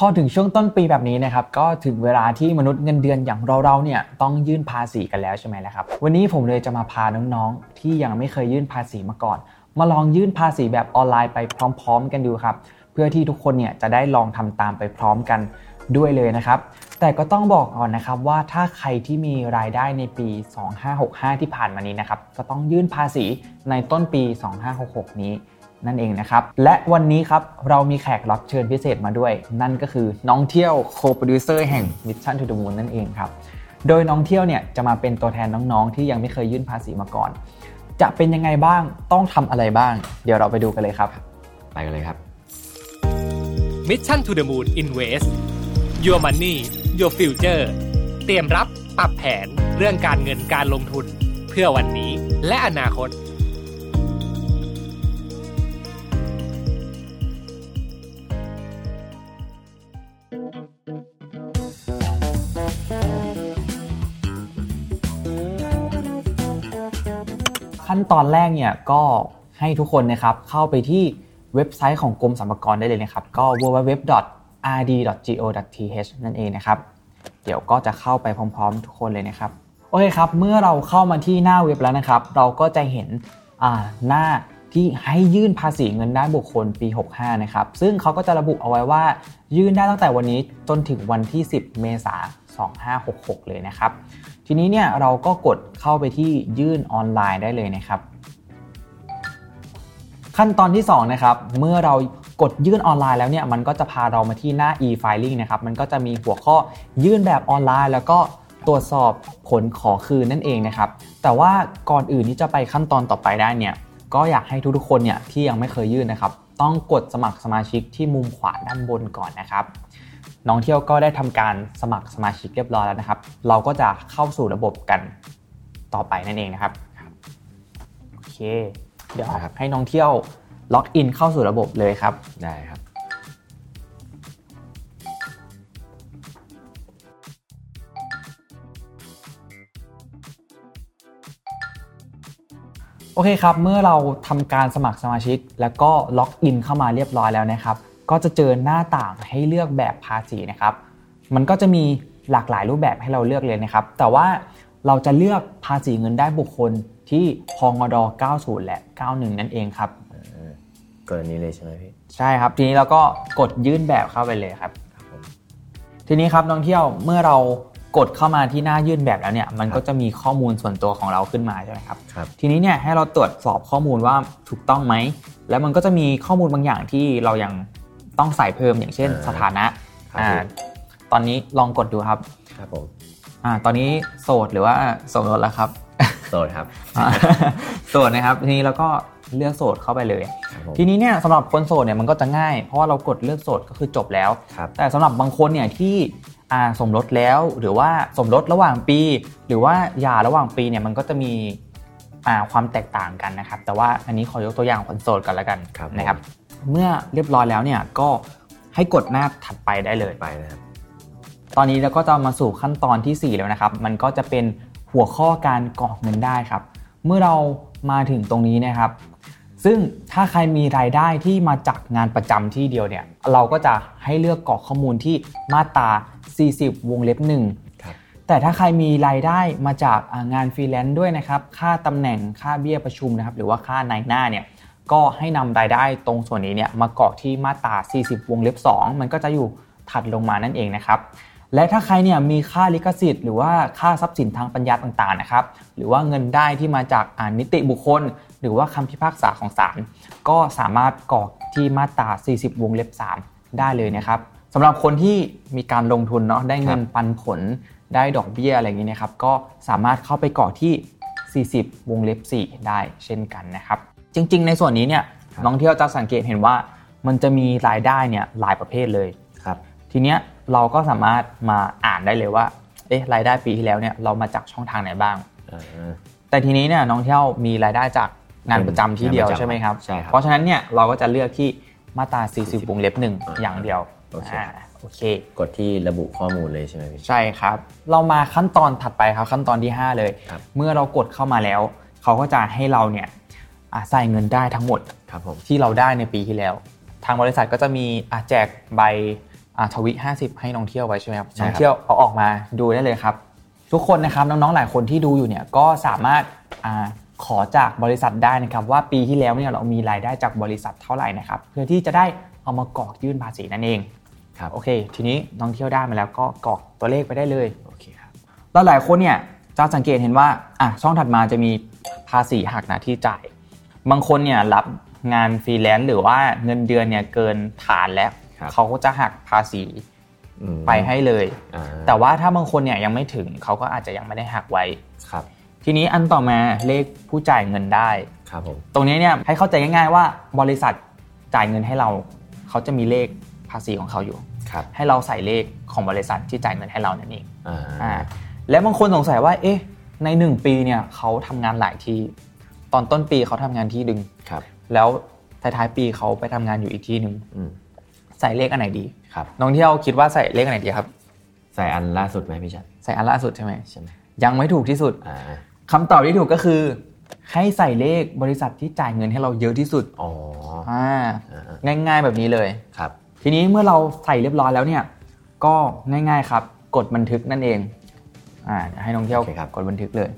พอถึงช่วงต้นปีแบบนี้นะครับก็ถึงเวลาที่มนุษย์เงินเดือนอย่างเราเนี่ยต้องยื่นภาษีกันแล้วใช่ไหมล่ะครับวันนี้ผมเลยจะมาพาน้องๆที่ยังไม่เคยยื่นภาษีมาก่อนมาลองยื่นภาษีแบบออนไลน์ไปพร้อมๆกันดูครับเพื่อที่ทุกคนเนี่ยจะได้ลองทำตามไปพร้อมกันด้วยเลยนะครับแต่ก็ต้องบอกก่อนนะครับว่าถ้าใครที่มีรายได้ในปี2565ที่ผ่านมานี้นะครับก็ต้องยื่นภาษีในต้นปี2566นี้นั่นเองนะครับและวันนี้ครับเรามีแขกรับเชิญพิเศษมาด้วยนั่นก็คือน้องเที่ยวโคโปรดิวเซอร์แห่ง Mission to the Moon นั่นเองครับโดยน้องเที่ยวเนี่ยจะมาเป็นตัวแทนน้องๆที่ยังไม่เคยยื่นภาษีมาก่อนจะเป็นยังไงบ้างต้องทำอะไรบ้างเดี๋ยวเราไปดูกันเลยครับไปกันเลยครับ Mission to the Moon Invest Your Money Your Future เตรียมรับปรับแผนเรื่องการเงินการลงทุนเพื่อวันนี้และอนาคตขั้นตอนแรกเนี่ยก็ให้ทุกคนนะครับเข้าไปที่เว็บไซต์ของกรมสรรพากรได้เลยนะครับก็ www.rd.go.th นั่นเองนะครับเดี๋ยวก็จะเข้าไปพร้อมๆทุกคนเลยนะครับโอเคครับเมื่อเราเข้ามาที่หน้าเว็บแล้วนะครับเราก็จะเห็นหน้าที่ให้ยื่นภาษีเงินได้บุคคลปี65นะครับซึ่งเขาก็จะระบุเอาไว้ว่ายื่นได้ตั้งแต่วันนี้จนถึงวันที่10เมษายน2566เลยนะครับทีนี้เนี่ยเราก็กดเข้าไปที่ยื่นออนไลน์ได้เลยนะครับขั้นตอนที่2นะครับเมื่อเรากดยื่นออนไลน์แล้วเนี่ยมันก็จะพาเรามาที่หน้า e-filing นะครับมันก็จะมีหัวข้อยื่นแบบออนไลน์แล้วก็ตรวจสอบผลขอคืนนั่นเองนะครับแต่ว่าก่อนอื่นที่จะไปขั้นตอนต่อไปได้เนี่ยก็อยากให้ทุกๆคนเนี่ยที่ยังไม่เคยยื่นนะครับต้องกดสมัครสมาชิกที่มุมขวาด้านบนก่อนนะครับน้องเที่ยวก็ได้ทำการสมัครสมาชิกเรียบร้อยแล้วนะครับเราก็จะเข้าสู่ระบบกันต่อไปนั่นเองนะครับโอเคเดี๋ยวให้น้องเที่ยวล็อกอินเข้าสู่ระบบเลยครับได้ครับโอเคครับเมื่อเราทำการสมัครสมาชิกแล้วก็ล็อกอินเข้ามาเรียบร้อยแล้วนะครับก็จะเจอหน้าต่างให้เลือกแบบภาษีนะครับมันก็จะมีหลากหลายรูปแบบให้เราเลือกเลยนะครับแต่ว่าเราจะเลือกภาษีเงินได้บุคคลที่พงด90และ91นั่นเองครับกรณีเลยใช่ไหมพี่ใช่ครับทีนี้เราก็กดยื่นแบบเข้าไปเลยครับทีนี้ครับน้องเที่ยวเมื่อเรากดเข้ามาที่หน้ายื่นแบบแล้วเนี่ยมันก็จะมีข้อมูลส่วนตัวของเราขึ้นมาใช่ไหมครับทีนี้เนี่ยให้เราตรวจสอบข้อมูลว่าถูกต้องไหมแล้วมันก็จะมีข้อมูลบางอย่างที่เรายังต้องใส่เพิ่มอย่างเช่นสถานะตอนนี้ลองกดดูครับครับผมตอนนี้โสดหรือว่าสมรสแล้วครับโสดครับโสดนะครับทีนี้เราก็เลือกโสดเข้าไปเลยทีนี้เนี่ยสำหรับคนโสดเนี่ยมันก็จะง่ายเพราะว่าเรากดเลือกโสดก็คือจบแล้วแต่สำหรับบางคนเนี่ยที่สมรสแล้วหรือว่าสมรสระหว่างปีหรือว่าหย่าระหว่างปีเนี่ยมันก็จะมีความแตกต่างกันนะครับแต่ว่าอันนี้ขอยกตัวอย่างคนโสดกันแล้วกันนะครับเมื่อเรียบร้อยแล้วเนี่ยก็ให้กดหน้าถัดไปได้เลยไปนะครับตอนนี้เราก็จะมาสู่ขั้นตอนที่4แล้วนะครับมันก็จะเป็นหัวข้อการกรอกเงินได้ครับเมื่อเรามาถึงตรงนี้นะครับซึ่งถ้าใครมีรายได้ที่มาจากงานประจำที่เดียวเนี่ยเราก็จะให้เลือกกรอกข้อมูลที่มาตรา40วงเล็บ1ครับแต่ถ้าใครมีรายได้มาจากงานฟรีแลนซ์ด้วยนะครับค่าตำแหน่งค่าเบี้ยประชุมนะครับหรือว่าค่านายหน้าเนี่ยก็ให้นำรายได้ตรงส่วนนี้เนี่ยมากรอกที่มาตรา40วงเล็บ2มันก็จะอยู่ถัดลงมานั่นเองนะครับและถ้าใครเนี่ยมีค่าลิขสิทธิ์หรือว่าค่าทรัพย์สินทางปัญญาต่างๆนะครับหรือว่าเงินได้ที่มาจากนิติบุคคลหรือว่าคำพิพากษาของศาลก็สามารถกรอกที่มาตรา40วงเล็บ3ได้เลยนะครับสำหรับคนที่มีการลงทุนเนาะได้เงินปันผลได้ดอกเบี้ยอะไรอย่างนี้นะครับก็สามารถเข้าไปกรอกที่40วงเล็บ4ได้เช่นกันนะครับจริงๆในส่วนนี้เนี่ยน้องเที่ยวจะสังเกตเห็นว่ามันจะมีรายได้เนี่ยหลายประเภทเลยครับทีเนี้ยเราก็สามารถมาอ่านได้เลยว่าเอ๊ะรายได้ปีที่แล้วเนี่ยเรามาจากช่องทางไหนบ้างแต่ทีนี้เนี่ยน้องเที่ยวมีรายได้จากงานประจำที่เดียวใช่ไหมครับเพราะฉะนั้นเนี่ยเราก็จะเลือกที่มาตรา40วงเล็บ1อย่างเดียวโอเคกดที่ระบุข้อมูลเลยใช่ไหมพี่ใช่ครับเรามาขั้นตอนถัดไปครับขั้นตอนที่5เลยเมื่อเรากดเข้ามาแล้วเขาก็จะให้เราเนี่ยใส่เงินได้ทั้งหมดที่เราได้ในปีที่แล้วทางบริษัทก็จะมีแจกใบ ทวิ50ให้น้องเที่ยวไว้ใช่ไหมครับน้องเที่ยวเอาออกมาดูได้เลยครับทุกคนนะครับน้องๆหลายคนที่ดูอยู่เนี่ยก็สามารถขอจากบริษัทได้นะครับว่าปีที่แล้วเนี่ยเรามีรายได้จากบริษัทเท่าไหร่นะครับเพื่อที่จะได้เอามากรอกยื่นภาษีนั่นเองครับโอเคทีนี้น้องเที่ยวได้มาแล้วก็กรอกตัวเลขไปได้เลยโอเคครับแล้วหลายคนเนี่ยจะสังเกตเห็นว่าช่องถัดมาจะมีภาษีหักหน้าที่จ่ายบางคนเนี่ยรับงานฟรีแลนซ์หรือว่าเงินเดือนเนี่ยเกินฐานแล้วเขาก็จะหักภาษีไปให้เลยแต่ว่าถ้าบางคนเนี่ยยังไม่ถึงเขาก็อาจจะยังไม่ได้หักไว้ครับทีนี้อันต่อมาเลขผู้จ่ายเงินได้ครับผมตรงนี้เนี่ยให้เข้าใจง่ายๆว่าบริษัทจ่ายเงินให้เราเขาจะมีเลขภาษีของเขาอยู่ครับให้เราใส่เลขของบริษัทที่จ่ายเงินให้เรานั่นเองและบางคนสงสัยว่าเอ๊ะใน1ปีเนี่ยเขาทำงานหลายที่ตอนต้นปีเขาทำงานที่นึงครับแล้วท้ายๆปีเขาไปทำงานอยู่อีกที่นึงใส่เลขอันไหนดีครับน้องเที่ยวคิดว่าใส่เลขอันไหนดีครับใส่อันล่าสุดมั้ยพี่ชัดใส่อันล่าสุดใช่มั้ยยังไม่ถูกที่สุดคำตอบที่ถูกก็คือให้ใส่เลขบริษัทที่จ่ายเงินให้เราเยอะที่สุดง่ายๆแบบนี้เลยครับทีนี้เมื่อเราใส่เรียบร้อยแล้วเนี่ยก็ง่ายๆครับกดบันทึกนั่นเองให้น้องเที่ยวกดบันทึกเลย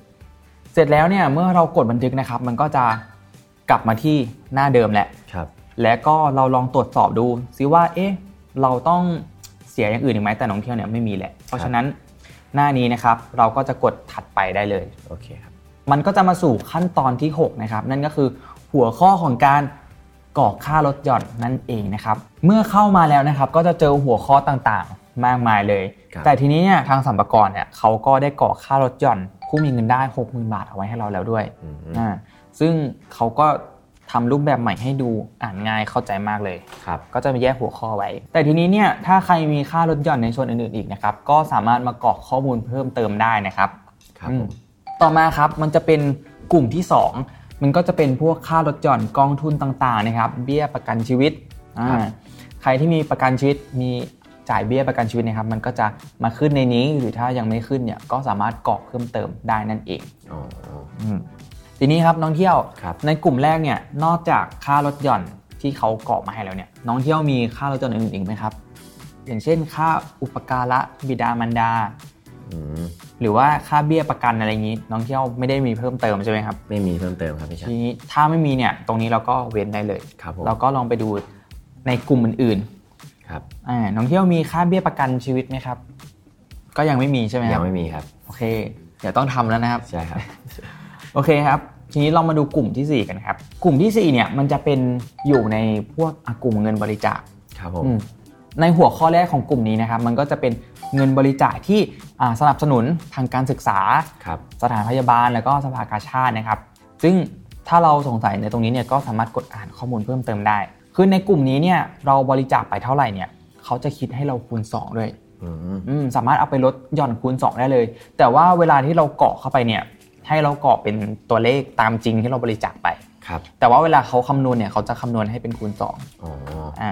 เสร็จแล้วเนี่ยเมื่อเรากดบันทึกนะครับมันก็จะกลับมาที่หน้าเดิมแหละและก็เราลองตรวจสอบดูซิว่าเอ๊ะเราต้องเสียอย่างอื่นอีกไหมแต่น้องเที่ยวเนี่ยไม่มีแหละเพราะฉะนั้นหน้านี้นะครับเราก็จะกดถัดไปได้เลยโอเคครับมันก็จะมาสู่ขั้นตอนที่6นะครับนั่นก็คือหัวข้อของการกรอกค่าลดหย่อนนั่นเองนะครับเมื่อเข้ามาแล้วนะครับก็จะเจอหัวข้อต่างๆมากมายเลยแต่ทีนี้เนี่ยทางสรรพากรเนี่ยเขาก็ได้กรอกค่าลดหย่อนผู้มีเงินได้ 60,000 บาทเอาไว้ให้เราแล้วด้วยซึ่งเขาก็ทำรูปแบบใหม่ให้ดูอ่านง่ายเข้าใจมากเลยครับก็จะแยกหัวข้อไว้แต่ทีนี้เนี่ยถ้าใครมีค่าลดหย่อนในส่วนอื่นๆอีกนะครับก็สามารถมากรอกข้อมูลเพิ่มเติมได้นะครับครับต่อมาครับมันจะเป็นกลุ่มที่2มันก็จะเป็นพวกค่าลดหย่อนกองทุนต่างๆนะครับเบี้ยประกันชีวิตใครที่มีประกันชีวิตมีจ่ายเบี้ยประกันชีวิตนะครับมันก็จะมาขึ้นในนี้หรือถ้ายังไม่ขึ้นเนี่ยก็สามารถกรอกเพิ่มเติมได้นั่นเองทีนี้ครับน้องเที่ยวในกลุ่มแรกเนี่ยนอกจากค่าลดหย่อนที่เขากรอกมาให้แล้วเนี่ยน้องเที่ยวมีค่าลดหย่อนอื่นอีกไหมครับอย่างเช่นค่าอุปการะบิดามารดาหรือว่าค่าเบี้ยประกันอะไรอย่างนี้น้องเที่ยวไม่ได้มีเพิ่มเติมใช่ไหมครับไม่มีเพิ่มเติมครับพี่ชัยทีนี้ถ้าไม่มีเนี่ยตรงนี้เราก็เว้นได้เลยเราก็ลองไปดูในกลุ่มอื่นๆครับน้องเที่ยวมีค่าเบี้ยประกันชีวิตไหมครับก็ยังไม่มีใช่ไหมยังไม่มีครับโอเคเดี๋ยวต้องทำแล้วนะครับใช่ครับโอเคครับทีนี้เรามาดูกลุ่มที่4กันครับกลุ่มที่4เนี่ยมันจะเป็นอยู่ในพวกกลุ่มเงินบริจาคครับผมในหัวข้อแรกของกลุ่มนี้นะครับมันก็จะเป็นเงินบริจาคที่สนับสนุนทางการศึกษาสถานพยาบาลแล้วก็สภากาชาดนะครับซึ่งถ้าเราสงสัยในตรงนี้เนี่ยก็สามารถกดอ่านข้อมูลเพิ่มเติมได้คือในกลุ่มนี้เนี่ยเราบริจาคไปเท่าไหร่เนี่ยเขาจะคิดให้เราคูณ2ด้วยสามารถเอาไปลดหย่อนคูณ2ได้เลยแต่ว่าเวลาที่เราเกาะเข้าไปเนี่ยให้เรากรอกเป็นตัวเลขตามจริงที่เราบริจาคไปครับแต่ว่าเวลาเขาคำนวณเนี่ยเขาจะคำนวณให้เป็นคูณ2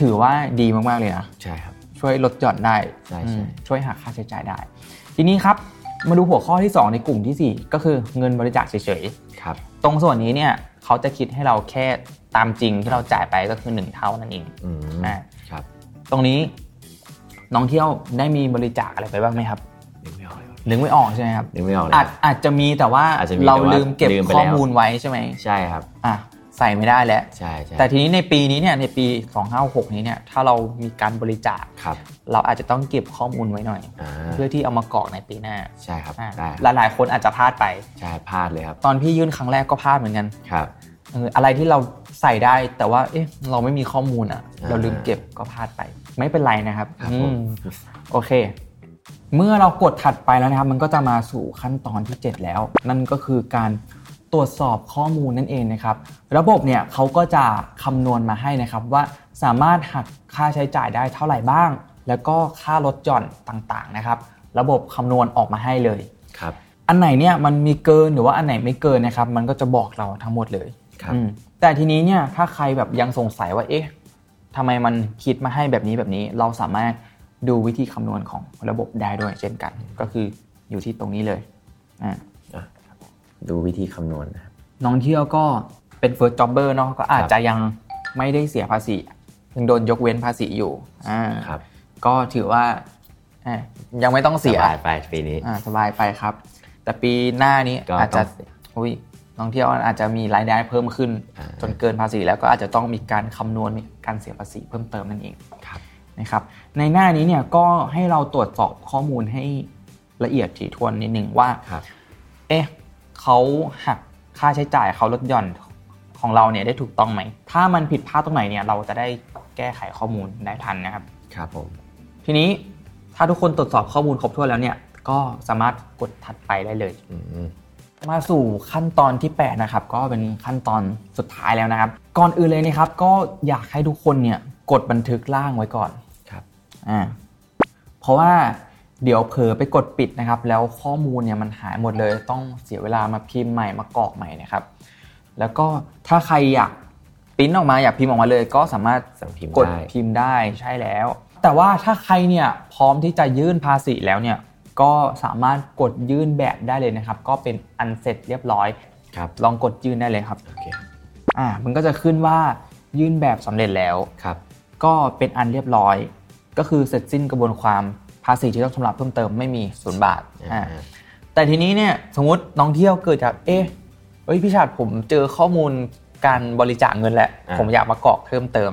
ถือว่าดีมากๆเลยนะใช่ครับช่วยลดหย่อนได้ใช่ช่วยหักค่าใช้จ่ายได้ทีนี้ครับมาดูหัวข้อที่2ในกลุ่มที่4ก็คือเงินบริจาคเฉยๆครับตรงส่วนนี้เนี่ยเขาจะคิดให้เราแค่ตามจริงที่เราจ่ายไปก็คือ1เท่านั่นเองครับตรงนี้น้องเที่ยวได้มีบริจาคอะไรไปบ้างมั้ยครับนึกไม่ออกใช่ไหมครับนึกไม่ออกอาจจะมีแต่ว่าเราลืมเก็บข้อมูลไว้ใช่ไหมใช่ครับใส่ไม่ได้แล้วใช่แต่ทีนี้ในปีนี้เนี่ยในปี2566นี้เนี่ยถ้าเรามีการบริจาคเราอาจจะต้องเก็บข้อมูลไว้หน่อยเพื่อที่เอามากรอกในปีหน้าใช่ครับหลายๆคนอาจจะพลาดไปใช่พลาดเลยครับตอนพี่ยื่นครั้งแรกก็พลาดเหมือนกันครับอะไรที่เราใส่ได้แต่ว่าเอ๊ะเราไม่มีข้อมูลเราลืมเก็บก็พลาดไปไม่เป็นไรนะครับโอเคเมื่อเรากดถัดไปแล้วนะครับมันก็จะมาสู่ขั้นตอนที่7แล้วนั่นก็คือการตรวจสอบข้อมูลนั่นเองนะครับระบบเนี่ยเขาก็จะคำนวณมาให้นะครับว่าสามารถหักค่าใช้จ่ายได้เท่าไหร่บ้างแล้วก็ค่าลดหย่อนต่างๆนะครับระบบคำนวณออกมาให้เลยครับอันไหนเนี่ยมันมีเกินหรือว่าอันไหนไม่เกินนะครับมันก็จะบอกเราทั้งหมดเลยครับแต่ทีนี้เนี่ยถ้าใครแบบยังสงสัยว่าเอ๊ะทำไมมันคิดมาให้แบบนี้เราสามารถดูวิธีคำนวณของระบบได้ด้วยเช่นกันก็คืออยู่ที่ตรงนี้เลยดูวิธีคำนวณนะครับน้องเที่ยวก็เป็น first jobber เนาะก็อาจจะยังไม่ได้เสียภาษี ยังโดนยกเว้นภาษีอยู่ก็ถือว่ายังไม่ต้องเสียสบายไปปีนี้สบายไปครับแต่ปีหน้านี้อาจจะท่องเที่ยวอาจจะมีรายได้เพิ่มขึ้นจนเกินภาษีแล้วก็อาจจะต้องมีการคำนวณมีการเสียภาษีเพิ่มเติมนั่นเองนะครับในหน้านี้เนี่ยก็ให้เราตรวจสอบข้อมูลให้ละเอียดถี่ถ้วนนิดนึงว่าเขาหักค่าใช้จ่ายเขาลดหย่อนของเราเนี่ยได้ถูกต้องไหมถ้ามันผิดพลาดตรงไหนเนี่ยเราจะได้แก้ไขข้อมูลได้ทันนะครับครับผมทีนี้ถ้าทุกคนตรวจสอบข้อมูลครบถ้วนแล้วเนี่ยก็สามารถกดถัดไปได้เลยมาสู่ขั้นตอนที่8นะครับก็เป็นขั้นตอนสุดท้ายแล้วนะครับก่อนอื่นเลยนะครับก็อยากให้ทุกคนเนี่ยกดบันทึกร่างไว้ก่อนครับเพราะว่าเดี๋ยวเผลอไปกดปิดนะครับแล้วข้อมูลเนี่ยมันหายหมดเลยต้องเสียเวลามาพิมพ์ใหม่มากรอกใหม่นะครับแล้วก็ถ้าใครอยากปริ้นออกมาอยากพิมพ์ออกมาเลยก็สามารถกดพิมพ์ได้ใช่แล้วแต่ว่าถ้าใครเนี่ยพร้อมที่จะยื่นภาษีแล้วเนี่ยก็สามารถกดยื่นแบบได้เลยนะครับก็เป็นอันเสร็จเรียบร้อยครับลองกดยื่นได้เลยครับมันก็จะขึ้นว่ายื่นแบบสำเร็จแล้วครับก็เป็นอันเรียบร้อยก็คือเสร็จสิ้นกระบวนความภาษีที่ต้องชำระเพิ่มเติมไม่มี0บาทแต่ทีนี้เนี่ยสมมติน้องเที่ยวเกิดจากพี่ชาติผมเจอข้อมูลการบริจาคเงินแหละผมอยากมากรอกเพิ่มเติม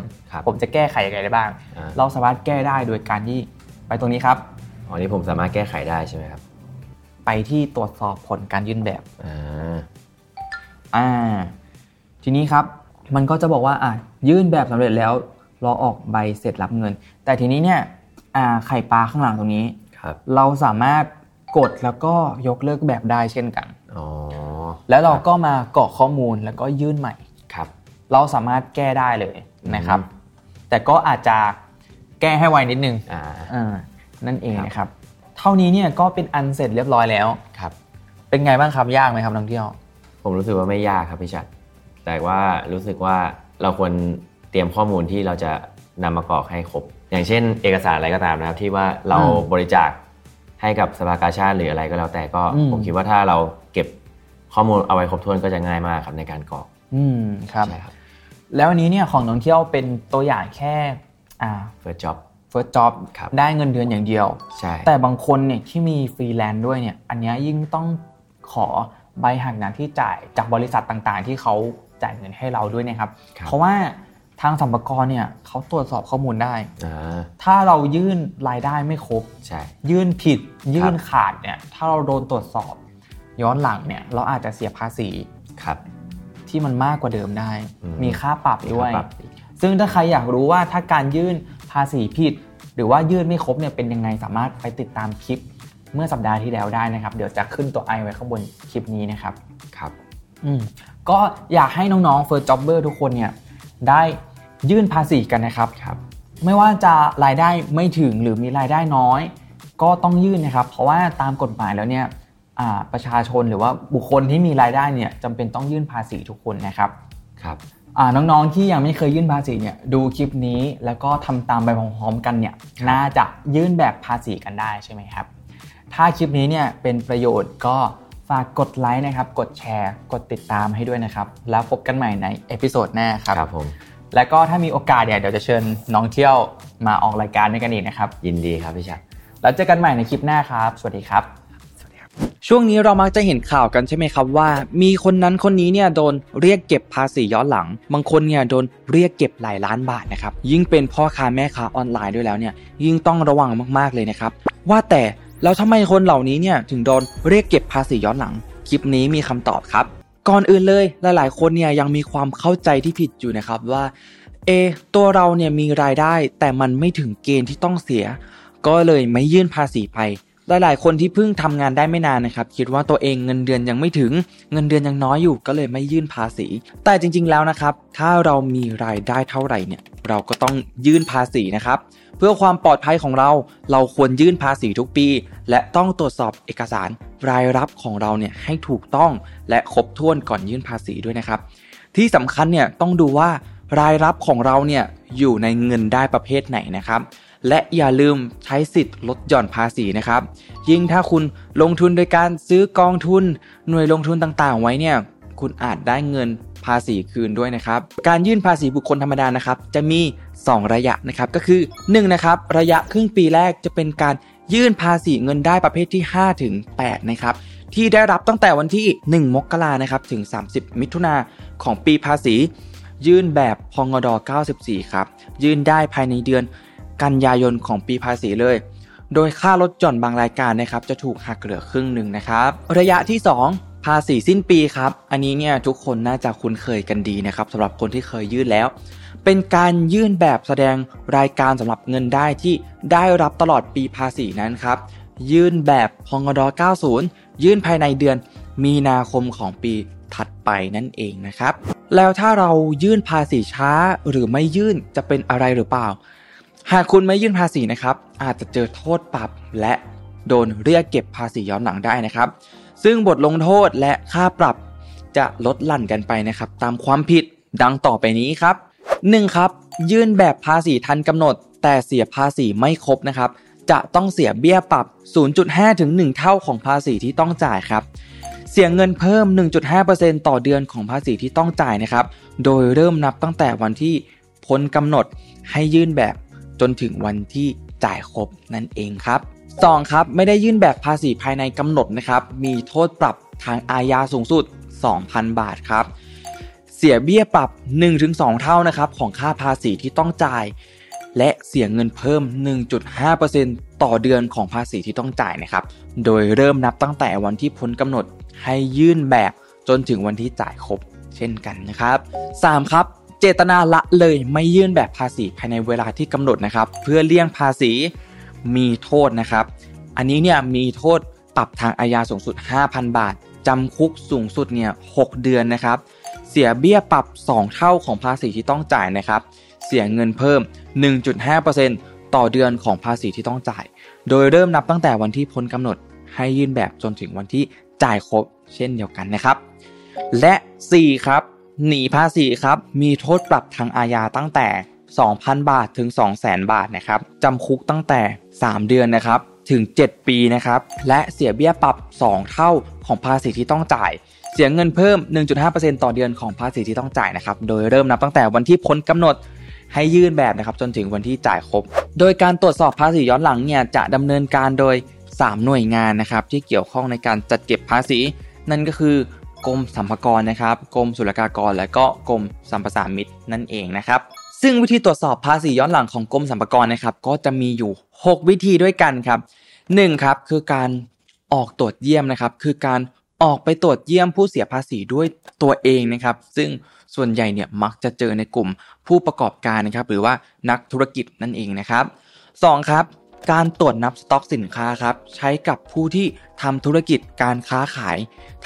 ผมจะแก้ไขยังไงได้บ้างเราสามารถแก้ได้โดยการที่ไปตรงนี้ครับอันนี้ผมสามารถแก้ไขได้ใช่ไหมครับไปที่ตรวจสอบผลการยื่นแบบทีนี้ครับมันก็จะบอกว่ายื่นแบบสำเร็จแล้วรอออกใบเสร็จรับเงินแต่ทีนี้เนี่ยไข่ปลาข้างหลังตรงนี้เราสามารถกดแล้วก็ยกเลิกแบบได้เช่นกันแล้วเราก็มากรอกข้อมูลแล้วก็ยื่นใหม่ครับเราสามารถแก้ได้เลยนะครับแต่ก็อาจจะแก้ให้ไวนิดนึงนั่นเองนะครับเท่านี้เนี่ยก็เป็นอันเสร็จเรียบร้อยแล้วครับเป็นไงบ้างครับยากไหมครับนักเที่ยวผมรู้สึกว่าไม่ยากครับพี่ชัดแต่ว่ารู้สึกว่าเราควรเตรียมข้อมูลที่เราจะนำมากรอกให้ครบอย่างเช่นเอกสารอะไรก็ตามนะครับที่ว่าเราบริจาคให้กับสภากาชาดหรืออะไรก็แล้วแต่ก็ผมคิดว่าถ้าเราเก็บข้อมูลเอาไว้ครบถ้วนก็จะง่ายมากครับในการกรอกครับใช่ครับแล้วอันนี้เนี่ยของนักเที่ยวเป็นตัวอย่างแค่First Job ได้เงินเดือนอย่างเดียวแต่บางคนเนี่ยที่มีฟรีแลนซ์ด้วยเนี่ยอันนี้ยิ่งต้องขอใบหักหน้าที่จ่ายจากบริษัทต่างๆที่เขาจ่ายเงินให้เราด้วยนะครับเพราะว่าทางสรรพากรเนี่ยเขาตรวจสอบข้อมูลได้ถ้าเรายื่นรายได้ไม่ครบยื่นผิดยื่นขาดเนี่ยถ้าเราโดนตรวจสอบย้อนหลังเนี่ยเราอาจจะเสียภาษีที่มันมากกว่าเดิมได้มีค่าปรับด้วยซึ่งถ้าใครอยากรู้ว่าถ้าการยื่นภาษีผิดหรือว่ายื่นไม่ครบเนี่ยเป็นยังไงสามารถไปติดตามคลิปเมื่อสัปดาห์ที่แล้วได้นะครับเดี๋ยวจะขึ้นตัวไอไว้ข้างบนคลิปนี้นะครับครับก็อยากให้น้องๆ First Jobber ทุกคนเนี่ยได้ยื่นภาษีกันนะครับไม่ว่าจะรายได้ไม่ถึงหรือมีรายได้น้อยก็ต้องยื่นนะครับเพราะว่าตามกฎหมายแล้วเนี่ยประชาชนหรือว่าบุคคลที่มีรายได้เนี่ยจำเป็นต้องยื่นภาษีทุกคนนะครับครับน้องๆที่ยังไม่เคยยื่นภาษีเนี่ยดูคลิปนี้แล้วก็ทำตามไปพร้อมๆกันเนี่ยน่าจะยื่นแบบภาษีกันได้ใช่ไหมครับถ้าคลิปนี้เนี่ยเป็นประโยชน์ก็ฝากกดไลค์นะครับกดแชร์กดติดตามให้ด้วยนะครับแล้วพบกันใหม่ในเอพิโซดหน้าครับครับผมแล้วก็ถ้ามีโอกาสเนี่ยเดี๋ยวจะเชิญน้องเที่ยวมาออกรายการด้วยกันอีกนะครับยินดีครับพี่ชัดแล้วเจอกันใหม่ในคลิปหน้าครับสวัสดีครับช่วงนี้เรามักจะเห็นข่าวกันใช่ไหมครับว่ามีคนนั้นคนนี้เนี่ยโดนเรียกเก็บภาษีย้อนหลังบางคนเนี่ยโดนเรียกเก็บหลายล้านบาทนะครับยิ่งเป็นพ่อค้าแม่ค้าออนไลน์ด้วยแล้วเนี่ยยิ่งต้องระวังมากๆเลยนะครับว่าแต่แล้วทำไมคนเหล่านี้เนี่ยถึงโดนเรียกเก็บภาษีย้อนหลังคลิปนี้มีคำตอบครับก่อนอื่นเลยหลายๆคนเนี่ยยังมีความเข้าใจที่ผิดอยู่นะครับว่าตัวเราเนี่ยมีรายได้แต่มันไม่ถึงเกณฑ์ที่ต้องเสียก็เลยไม่ยื่นภาษีไปหลายๆคนที่เพิ่งทำงานได้ไม่นานนะครับคิดว่าตัวเองเงินเดือนยังไม่ถึงเงินเดือนยังน้อยอยู่ก็เลยไม่ยื่นภาษีแต่จริงๆแล้วนะครับถ้าเรามีรายได้เท่าไหร่เนี่ยเราก็ต้องยื่นภาษีนะครับเพื่อความปลอดภัยของเราเราควรยื่นภาษีทุกปีและต้องตรวจสอบเอกสารรายรับของเราเนี่ยให้ถูกต้องและครบถ้วนก่อนยื่นภาษีด้วยนะครับที่สำคัญเนี่ยต้องดูว่ารายรับของเราเนี่ยอยู่ในเงินได้ประเภทไหนนะครับและอย่าลืมใช้สิทธิ์ลดหย่อนภาษีนะครับยิ่งถ้าคุณลงทุนโดยการซื้อกองทุนหน่วยลงทุนต่างๆไว้เนี่ยคุณอาจได้เงินภาษีคืนด้วยนะครับการยื่นภาษีบุคคลธรรมดานะครับจะมี 2 ระยะนะครับก็คือ1นะครับระยะครึ่งปีแรกจะเป็นการยื่นภาษีเงินได้ประเภทที่5ถึง8นะครับที่ได้รับตั้งแต่วันที่1มกราคมนะครับถึง30มิถุนายนของปีภาษียื่นแบบพงด.94ครับยื่นได้ภายในเดือนกันยายนของปีภาษีเลยโดยค่าลดหย่อนบางรายการนะครับจะถูกหักเหลือครึ่งนึงนะครับระยะที่2ภาษีสิ้นปีครับอันนี้เนี่ยทุกคนน่าจะคุ้นเคยกันดีนะครับสำหรับคนที่เคยยื่นแล้วเป็นการยื่นแบบแสดงรายการสำหรับเงินได้ที่ได้รับตลอดปีภาษีนั้นครับยื่นแบบพงด.90ยื่นภายในเดือนมีนาคมของปีถัดไปนั่นเองนะครับแล้วถ้าเรายื่นภาษีช้าหรือไม่ยื่นจะเป็นอะไรหรือเปล่าหากคุณไม่ยื่นภาษีนะครับอาจจะเจอโทษปรับและโดนเรียกเก็บภาษีย้อนหลังได้นะครับซึ่งบทลงโทษและค่าปรับจะลดหลั่นกันไปนะครับตามความผิดดังต่อไปนี้ครับ1ครับยื่นแบบภาษีทันกำหนดแต่เสียภาษีไม่ครบนะครับจะต้องเสียเบี้ยปรับ 0.5 ถึง 1 เท่าของภาษีที่ต้องจ่ายครับเสียเงินเพิ่ม 1.5% ต่อเดือนของภาษีที่ต้องจ่ายนะครับโดยเริ่มนับตั้งแต่วันที่พ้นกำหนดให้ยื่นแบบจนถึงวันที่จ่ายครบนั่นเองครับ2ครับไม่ได้ยื่นแบบภาษีภายในกำหนดนะครับมีโทษปรับทางอาญาสูงสุด 2,000 บาทครับเสียเบี้ยปรับ 1-2 เท่านะครับของค่าภาษีที่ต้องจ่ายและเสียเงินเพิ่ม 1.5% ต่อเดือนของภาษีที่ต้องจ่ายนะครับโดยเริ่มนับตั้งแต่วันที่พ้นกำหนดให้ยื่นแบบจนถึงวันที่จ่ายครบเช่นกันนะครับ3ครับเจตนาละเลยไม่ยื่นแบบภาษีภายในเวลาที่กำหนดนะครับเพื่อเลี่ยงภาษีมีโทษนะครับอันนี้เนี่ยมีโทษปรับทางอาญาสูงสุด 5,000 บาทจำคุกสูงสุดเนี่ย6เดือนนะครับเสียเบี้ยปรับ2เท่าของภาษีที่ต้องจ่ายนะครับเสียเงินเพิ่ม 1.5% ต่อเดือนของภาษีที่ต้องจ่ายโดยเริ่มนับตั้งแต่วันที่พ้นกำหนดให้ยื่นแบบจนถึงวันที่จ่ายครบเช่นเดียวกันนะครับและ4ครับหนีภาษีครับมีโทษปรับทางอาญาตั้งแต่ 2,000 บาทถึง 200,000 บาทนะครับจำคุกตั้งแต่3เดือนนะครับถึง7ปีนะครับและเสียเบี้ยปรับ2เท่าของภาษีที่ต้องจ่ายเสียเงินเพิ่ม 1.5% ต่อเดือนของภาษีที่ต้องจ่ายนะครับโดยเริ่มนับตั้งแต่วันที่พ้นกำหนดให้ยื่นแบบนะครับจนถึงวันที่จ่ายครบโดยการตรวจสอบภาษีย้อนหลังเนี่ยจะดำเนินการโดย3หน่วยงานนะครับที่เกี่ยวข้องในการจัดเก็บภาษีนั่นก็คือกรมสรรพากรนะครับกรมศุลกากรและก็กรมสรรพสามิตนั่นเองนะครับซึ่งวิธีตรวจสอบภาษีย้อนหลังของกรมสรรพากรนะครับก็จะมีอยู่6วิธีด้วยกันครับ1ครับคือการออกตรวจเยี่ยมนะครับคือการออกไปตรวจเยี่ยมผู้เสียภาษีด้วยตัวเองนะครับซึ่งส่วนใหญ่เนี่ยมักจะเจอในกลุ่มผู้ประกอบการนะครับหรือว่านักธุรกิจนั่นเองนะครับ2ครับการตรวจนับสต็อกสินค้าครับใช้กับผู้ที่ทำธุรกิจการค้าขาย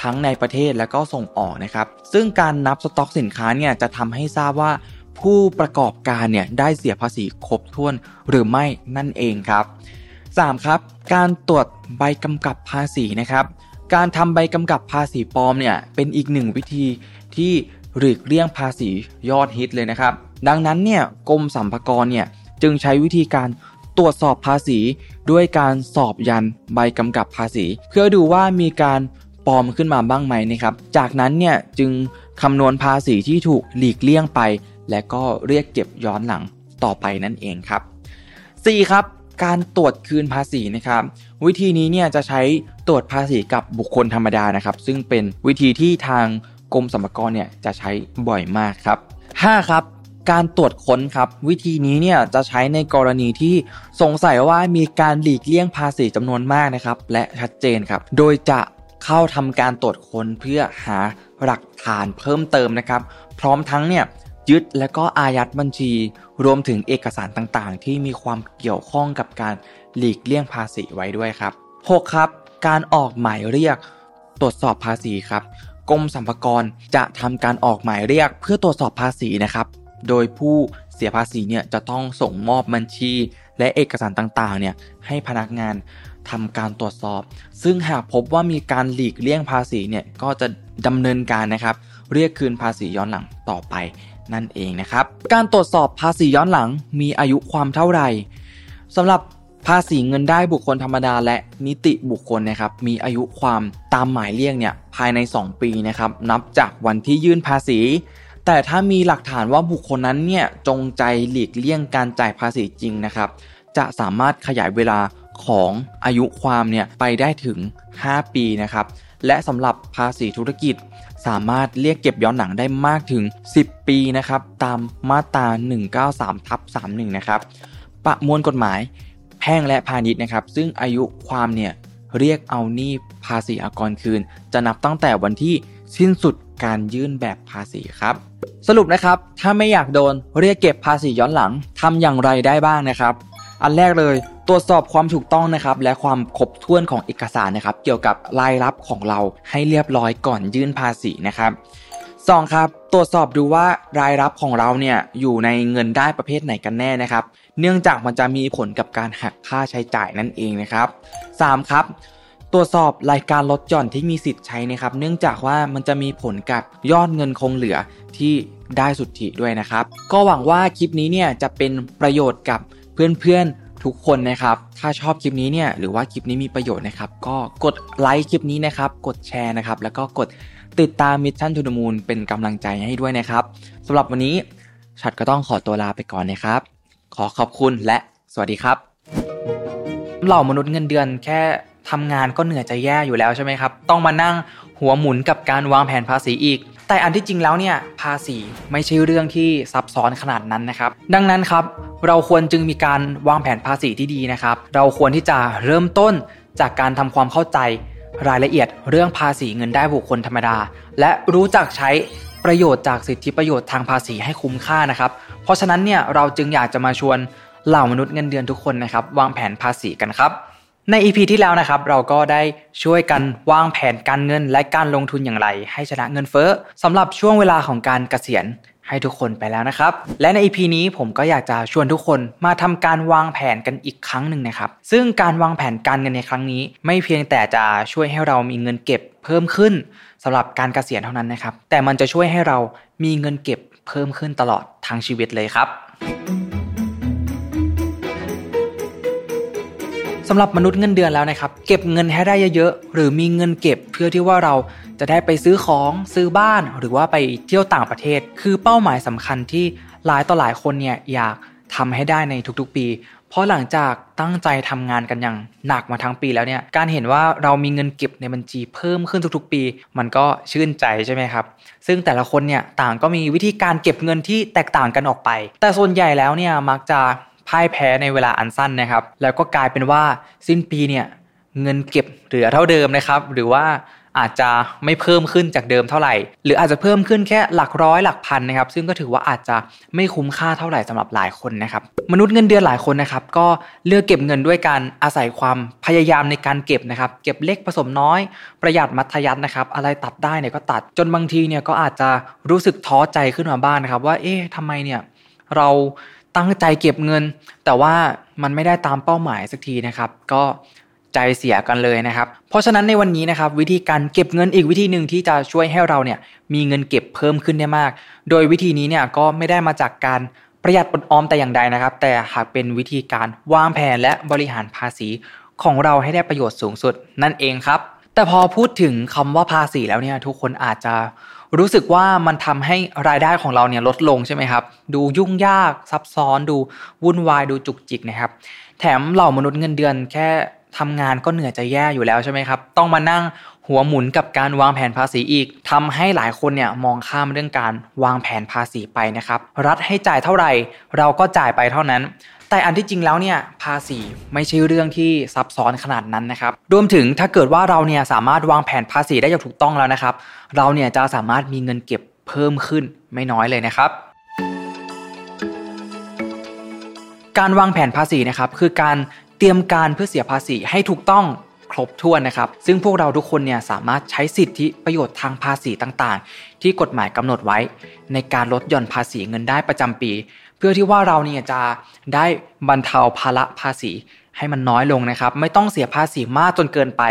ทั้งในประเทศและก็ส่งออกนะครับซึ่งการนับสต็อกสินค้าเนี่ยจะทำให้ทราบว่าผู้ประกอบการเนี่ยได้เสียภาษีครบถ้วนหรือไม่นั่นเองครับ3ครับการตรวจใบกำกับภาษีนะครับการทำใบกำกับภาษีปลอมเนี่ยเป็นอีกหนึ่งวิธีที่หลีกเลี่ยงภาษียอดฮิตเลยนะครับดังนั้นเนี่ยกรมสรรพากรเนี่ยจึงใช้วิธีการตรวจสอบภาษีด้วยการสอบยันใบกำกับภาษีเพื่อดูว่ามีการปลอมขึ้นมาบ้างไหมนะครับจากนั้นเนี่ยจึงคำนวณภาษีที่ถูกหลีกเลี่ยงไปและก็เรียกเก็บย้อนหลังต่อไปนั่นเองครับ4ครับการตรวจคืนภาษีนะครับวิธีนี้เนี่ยจะใช้ตรวจภาษีกับบุคคลธรรมดานะครับซึ่งเป็นวิธีที่ทางกรมสรรพากรเนี่ยจะใช้บ่อยมากครับ5ครับการตรวจค้นครับวิธีนี้เนี่ยจะใช้ในกรณีที่สงสัยว่ามีการหลีกเลี่ยงภาษีจำนวนมากนะครับและชัดเจนครับโดยจะเข้าทำการตรวจค้นเพื่อหาหลักฐานเพิ่มเติมนะครับพร้อมทั้งเนี่ยยึดและก็อายัดบัญชีรวมถึงเอกสารต่างๆที่มีความเกี่ยวข้องกับการหลีกเลี่ยงภาษีไว้ด้วยครับ6ครับการออกหมายเรียกตรวจสอบภาษีครับกรมสรรพากรจะทำการออกหมายเรียกเพื่อตรวจสอบภาษีนะครับโดยผู้เสียภาษีเนี่ยจะต้องส่งมอบบัญชีและเอกสารต่างๆเนี่ยให้พนักงานทำการตรวจสอบซึ่งหากพบว่ามีการหลีกเลี่ยงภาษีเนี่ยก็จะดำเนินการนะครับเรียกคืนภาษีย้อนหลังต่อไปนั่นเองนะครับการตรวจสอบภาษีย้อนหลังมีอายุความเท่าไหร่สำหรับภาษีเงินได้บุคคลธรรมดาและนิติบุคคลนะครับมีอายุความตามหมายเรียกเนี่ยภายใน2ปีนะครับนับจากวันที่ยื่นภาษี แต่ถ้ามีหลักฐานว่าบุคคลนั้นเนี่ยจงใจหลีกเลี่ยงการจ่ายภาษีจริงนะครับจะสามารถขยายเวลาของอายุความเนี่ยไปได้ถึง5ปีนะครับและสำหรับภาษีธุรกิจสามารถเรียกเก็บย้อนหลังได้มากถึง10ปีนะครับตามมาตรา 193/31 นะครับประมวลกฎหมายแพ่งและพาณิชย์นะครับซึ่งอายุความเนี่ยเรียกเอาหนี้ภาษีอากรคืนจะนับตั้งแต่วันที่สิ้นสุดการยื่นแบบภาษีครับสรุปนะครับถ้าไม่อยากโดนเรียกเก็บภาษีย้อนหลังทำอย่างไรได้บ้างนะครับอันแรกเลยตรวจสอบความถูกต้องนะครับและความครบถ้วนของเอกสารนะครับเกี่ยวกับรายรับของเราให้เรียบร้อยก่อนยื่นภาษีนะครับ2ครับตรวจสอบดูว่ารายรับของเราเนี่ยอยู่ในเงินได้ประเภทไหนกันแน่นะครับเนื่องจากมันจะมีผลกับการหักค่าใช้จ่ายนั่นเองนะครับ3ครับตรวจสอบรายการลดหย่อนที่มีสิทธิ์ใช้นะครับเนื่องจากว่ามันจะมีผลกับยอดเงินคงเหลือที่ได้สุทธิด้วยนะครับก็หวังว่าคลิปนี้เนี่ยจะเป็นประโยชน์กับเพื่อนๆทุกคนนะครับถ้าชอบคลิปนี้เนี่ยหรือว่าคลิปนี้มีประโยชน์นะครับก็กดไลค์คลิปนี้นะครับกดแชร์นะครับแล้วก็กดติดตาม Mission to the Moon เป็นกำลังใจให้ด้วยนะครับสำหรับวันนี้ฉัดก็ต้องขอตัวลาไปก่อนนะครับขอขอบคุณและสวัสดีครับเหล่ามนุษย์เงินเดือนแค่ทำงานก็เหนื่อยจะแย่อยู่แล้วใช่ไหมครับต้องมานั่งหัวหมุนกับการวางแผนภาษีอีกแต่อันที่จริงแล้วเนี่ยภาษีไม่ใช่เรื่องที่ซับซ้อนขนาดนั้นนะครับดังนั้นครับเราควรจึงมีการวางแผนภาษีที่ดีนะครับเราควรที่จะเริ่มต้นจากการทำความเข้าใจรายละเอียดเรื่องภาษีเงินได้บุคคลธรรมดาและรู้จักใช้ประโยชน์จากสิทธิประโยชน์ทางภาษีให้คุ้มค่านะครับเพราะฉะนั้นเนี่ยเราจึงอยากจะมาชวนเหล่ามนุษย์เงินเดือนทุกคนนะครับวางแผนภาษีกันครับใน EP ที่แล้วนะครับเราก็ได้ช่วยกันวางแผนการเงินและการลงทุนอย่างไรให้ชนะเงินเฟ้อสำหรับช่วงเวลาของการเกษียณให้ทุกคนไปแล้วนะครับและใน EP นี้ผมก็อยากจะชวนทุกคนมาทำการวางแผนกันอีกครั้งหนึ่งนะครับซึ่งการวางแผนการเงินในครั้งนี้ไม่เพียงแต่จะช่วยให้เรามีเงินเก็บเพิ่มขึ้นสำหรับการเกษียณเท่านั้นนะครับแต่มันจะช่วยให้เรามีเงินเก็บเพิ่มขึ้นตลอดทั้งชีวิตเลยครับสำหรับมนุษย์เงินเดือนแล้วนะครับเก็บเงินให้ได้เยอะๆหรือมีเงินเก็บเพื่อที่ว่าเราจะได้ไปซื้อของซื้อบ้านหรือว่าไปเที่ยวต่างประเทศคือเป้าหมายสำคัญที่หลายต่อหลายคนเนี่ยอยากทำให้ได้ในทุกๆปีเพราะหลังจากตั้งใจทำงานกันอย่างหนักมาทั้งปีแล้วเนี่ยการเห็นว่าเรามีเงินเก็บในบัญชีเพิ่มขึ้นทุกๆปีมันก็ชื่นใจใช่ไหมครับซึ่งแต่ละคนเนี่ยต่างก็มีวิธีการเก็บเงินที่แตกต่างกันออกไปแต่ส่วนใหญ่แล้วเนี่ยมักจะพ่ายแพ้ในเวลาอันสั้นนะครับแล้วก็กลายเป็นว่าสิ้นปีเนี่ยเงินเก็บเหลือเท่าเดิมนะครับหรือว่าอาจจะไม่เพิ่มขึ้นจากเดิมเท่าไหร่หรืออาจจะเพิ่มขึ้นแค่หลักร้อยหลักพันนะครับซึ่งก็ถือว่าอาจจะไม่คุ้มค่าเท่าไหร่สำหรับหลายคนนะครับมนุษย์เงินเดือนหลายคนนะครับก็เลือกเก็บเงินด้วยการอาศัยความพยายามในการเก็บนะครับเก็บเล็กผสมน้อยประหยัดมัธยัสถ์นะครับอะไรตัดได้เนี่ยก็ตัดจนบางทีเนี่ยก็อาจจะรู้สึกท้อใจขึ้นมาบ้าง นะครับว่าเอ๊ะทำไมเนี่ยเราตั้งใจเก็บเงินแต่ว่ามันไม่ได้ตามเป้าหมายสักทีนะครับก็ใจเสียกันเลยนะครับเพราะฉะนั้นในวันนี้นะครับวิธีการเก็บเงินอีกวิธีหนึ่งที่จะช่วยให้เราเนี่ยมีเงินเก็บเพิ่มขึ้นได้มากโดยวิธีนี้เนี่ยก็ไม่ได้มาจากการประหยัดอดออมแต่อย่างใดนะครับแต่หากเป็นวิธีการวางแผนและบริหารภาษีของเราให้ได้ประโยชน์สูงสุดนั่นเองครับแต่พอพูดถึงคำว่าภาษีแล้วเนี่ยทุกคนอาจจะรู้สึกว่ามันทำให้รายได้ของเราเนี่ยลดลงใช่ไหมครับดูยุ่งยากซับซ้อนดูวุ่นวายดูจุกจิกนะครับแถมเหล่ามนุษย์เงินเดือนแค่ทำงานก็เหนื่อยจะแย่อยู่แล้วใช่ไหมครับต้องมานั่งหัวหมุนกับการวางแผนภาษีอีกทำให้หลายคนเนี่ยมองข้ามเรื่องการวางแผนภาษีไปนะครับรัฐให้จ่ายเท่าไหร่เราก็จ่ายไปเท่านั้นแต่อันที่จริงแล้วเนี่ยภาษีไม่ใช่เรื่องที่ซับซ้อนขนาดนั้นนะครับรวมถึงถ้าเกิดว่าเราเนี่ยสามารถวางแผนภาษีได้อย่างถูกต้องแล้วนะครับเราเนี่ยจะสามารถมีเงินเก็บเพิ่มขึ้นไม่น้อยเลยนะครับการวางแผนภาษีนะครับคือการเตรียมการเพื่อเสียภาษีให้ถูกต้องครบถ้วนนะครับซึ่งพวกเราทุกคนเนี่ยสามารถใช้สิทธิประโยชน์ทางภาษีต่างๆที่กฎหมายกำหนดไว้ในการลดหย่อนภาษีเงินได้ประจำปีเพื่อที่ว่าเราเนี่ยจะได้บรรเทาภาระภาษีให้มันน้อยลงนะครับไม่ต้องเสียภาษีมากจนเกินไป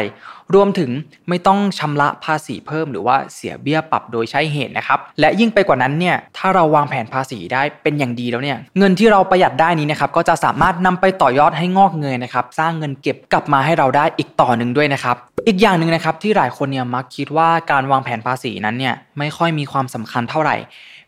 รวมถึงไม่ต้องชำระภาษีเพิ่มหรือว่าเสียเบี้ยปรับโดยใช้เหตุนะครับและยิ่งไปกว่านั้นเนี่ยถ้าเราวางแผนภาษีได้เป็นอย่างดีแล้วเนี่ยเงินที่เราประหยัดได้นี้นะครับก็จะสามารถนำไปต่อยอดให้งอกเงยนะครับสร้างเงินเก็บกลับมาให้เราได้อีกต่อหนึ่งด้วยนะครับอีกอย่างนึงนะครับที่หลายคนเนี่ยมักคิดว่าการวางแผนภาษีนั้นเนี่ยไม่ค่อยมีความสำคัญเท่าไหร่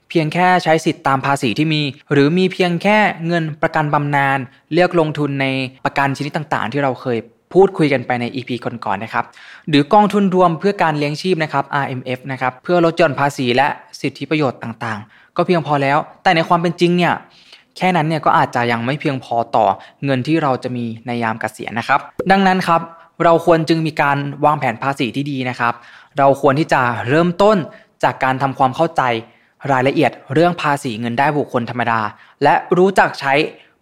เพียงแค่ใช้สิทธิ์ตามภาษีที่มีหรือมีเพียงแค่เงินประกันบำนาญเลือกลงทุนในประกันชนิดต่างๆที่เราเคยพูดคุยกันไปใน EP ก่อนๆนะครับหรือกองทุนรวมเพื่อการเลี้ยงชีพนะครับ RMF นะครับเพื่อลดหย่อนภาษีและสิทธิประโยชน์ต่างๆก็เพียงพอแล้วแต่ในความเป็นจริงเนี่ยแค่นั้นเนี่ยก็อาจจะยังไม่เพียงพอต่อเงินที่เราจะมีในยามเกษียณนะครับดังนั้นครับเราควรจึงมีการวางแผนภาษีที่ดีนะครับเราควรที่จะเริ่มต้นจากการทำความเข้าใจรายละเอียดเรื่องภาษีเงินได้บุคคลธรรมดาและรู้จักใช้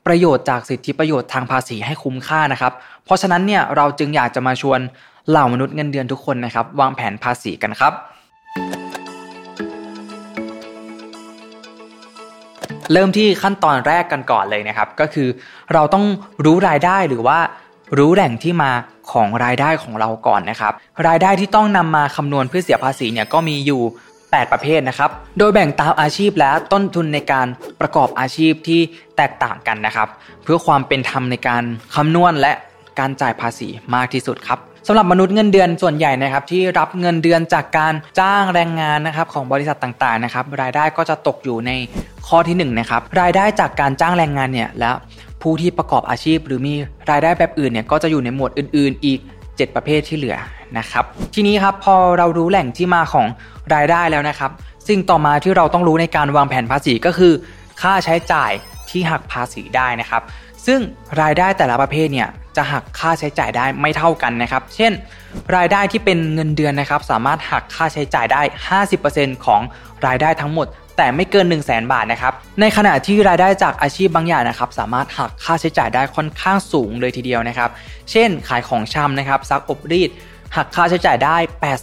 ประโยชน์จากสิทธิประโยชน์ทางภาษีให้คุ้มค่านะครับเพราะฉะนั้นเนี่ยเราจึงอยากจะมาชวนเหล่ามนุษย์เงินเดือนทุกคนนะครับวางแผนภาษีกันครับเริ่มที่ขั้นตอนแรกกันก่อนเลยนะครับก็คือเราต้องรู้รายได้หรือว่ารู้แหล่งที่มาของรายได้ของเราก่อนนะครับรายได้ที่ต้องนำมาคำนวณเพื่อเสียภาษีเนี่ยก็มีอยู่8ประเภทนะครับโดยแบ่งตามอาชีพและต้นทุนในการประกอบอาชีพที่แตกต่างกันนะครับเพื่อความเป็นธรรมในการคำนวณและการจ่ายภาษีมากที่สุดครับสำหรับมนุษย์เงินเดือนส่วนใหญ่นะครับที่รับเงินเดือนจากการจ้างแรงงานนะครับของบริษัทต่างๆนะครับรายได้ก็จะตกอยู่ในข้อที่1นะครับรายได้จากการจ้างแรงงานเนี่ยและผู้ที่ประกอบอาชีพหรือมีรายได้แบบอื่นเนี่ยก็จะอยู่ในหมวดอื่นๆอีก7ประเภทที่เหลือนะครับทีนี้ครับพอเรารู้แหล่งที่มาของรายได้แล้วนะครับสิ่งต่อมาที่เราต้องรู้ในการวางแผนภาษีก็คือค่าใช้จ่ายที่หักภาษีได้นะครับซึ่งรายได้แต่ละประเภทเนี่ยจะหักค่าใช้จ่ายได้ไม่เท่ากันนะครับเช่นรายได้ที่เป็นเงินเดือนนะครับสามารถหักค่าใช้จ่ายได้ 50% ของรายได้ทั้งหมดแต่ไม่เกิน 100,000 บาทนะครับในขณะที่รายได้จากอาชีพบางอย่างนะครับสามารถหักค่าใช้จ่ายได้ค่อนข้างสูงเลยทีเดียวนะครับเช่นขายของชำนะครับซักอบรีดหักค่าใช้จ่ายได้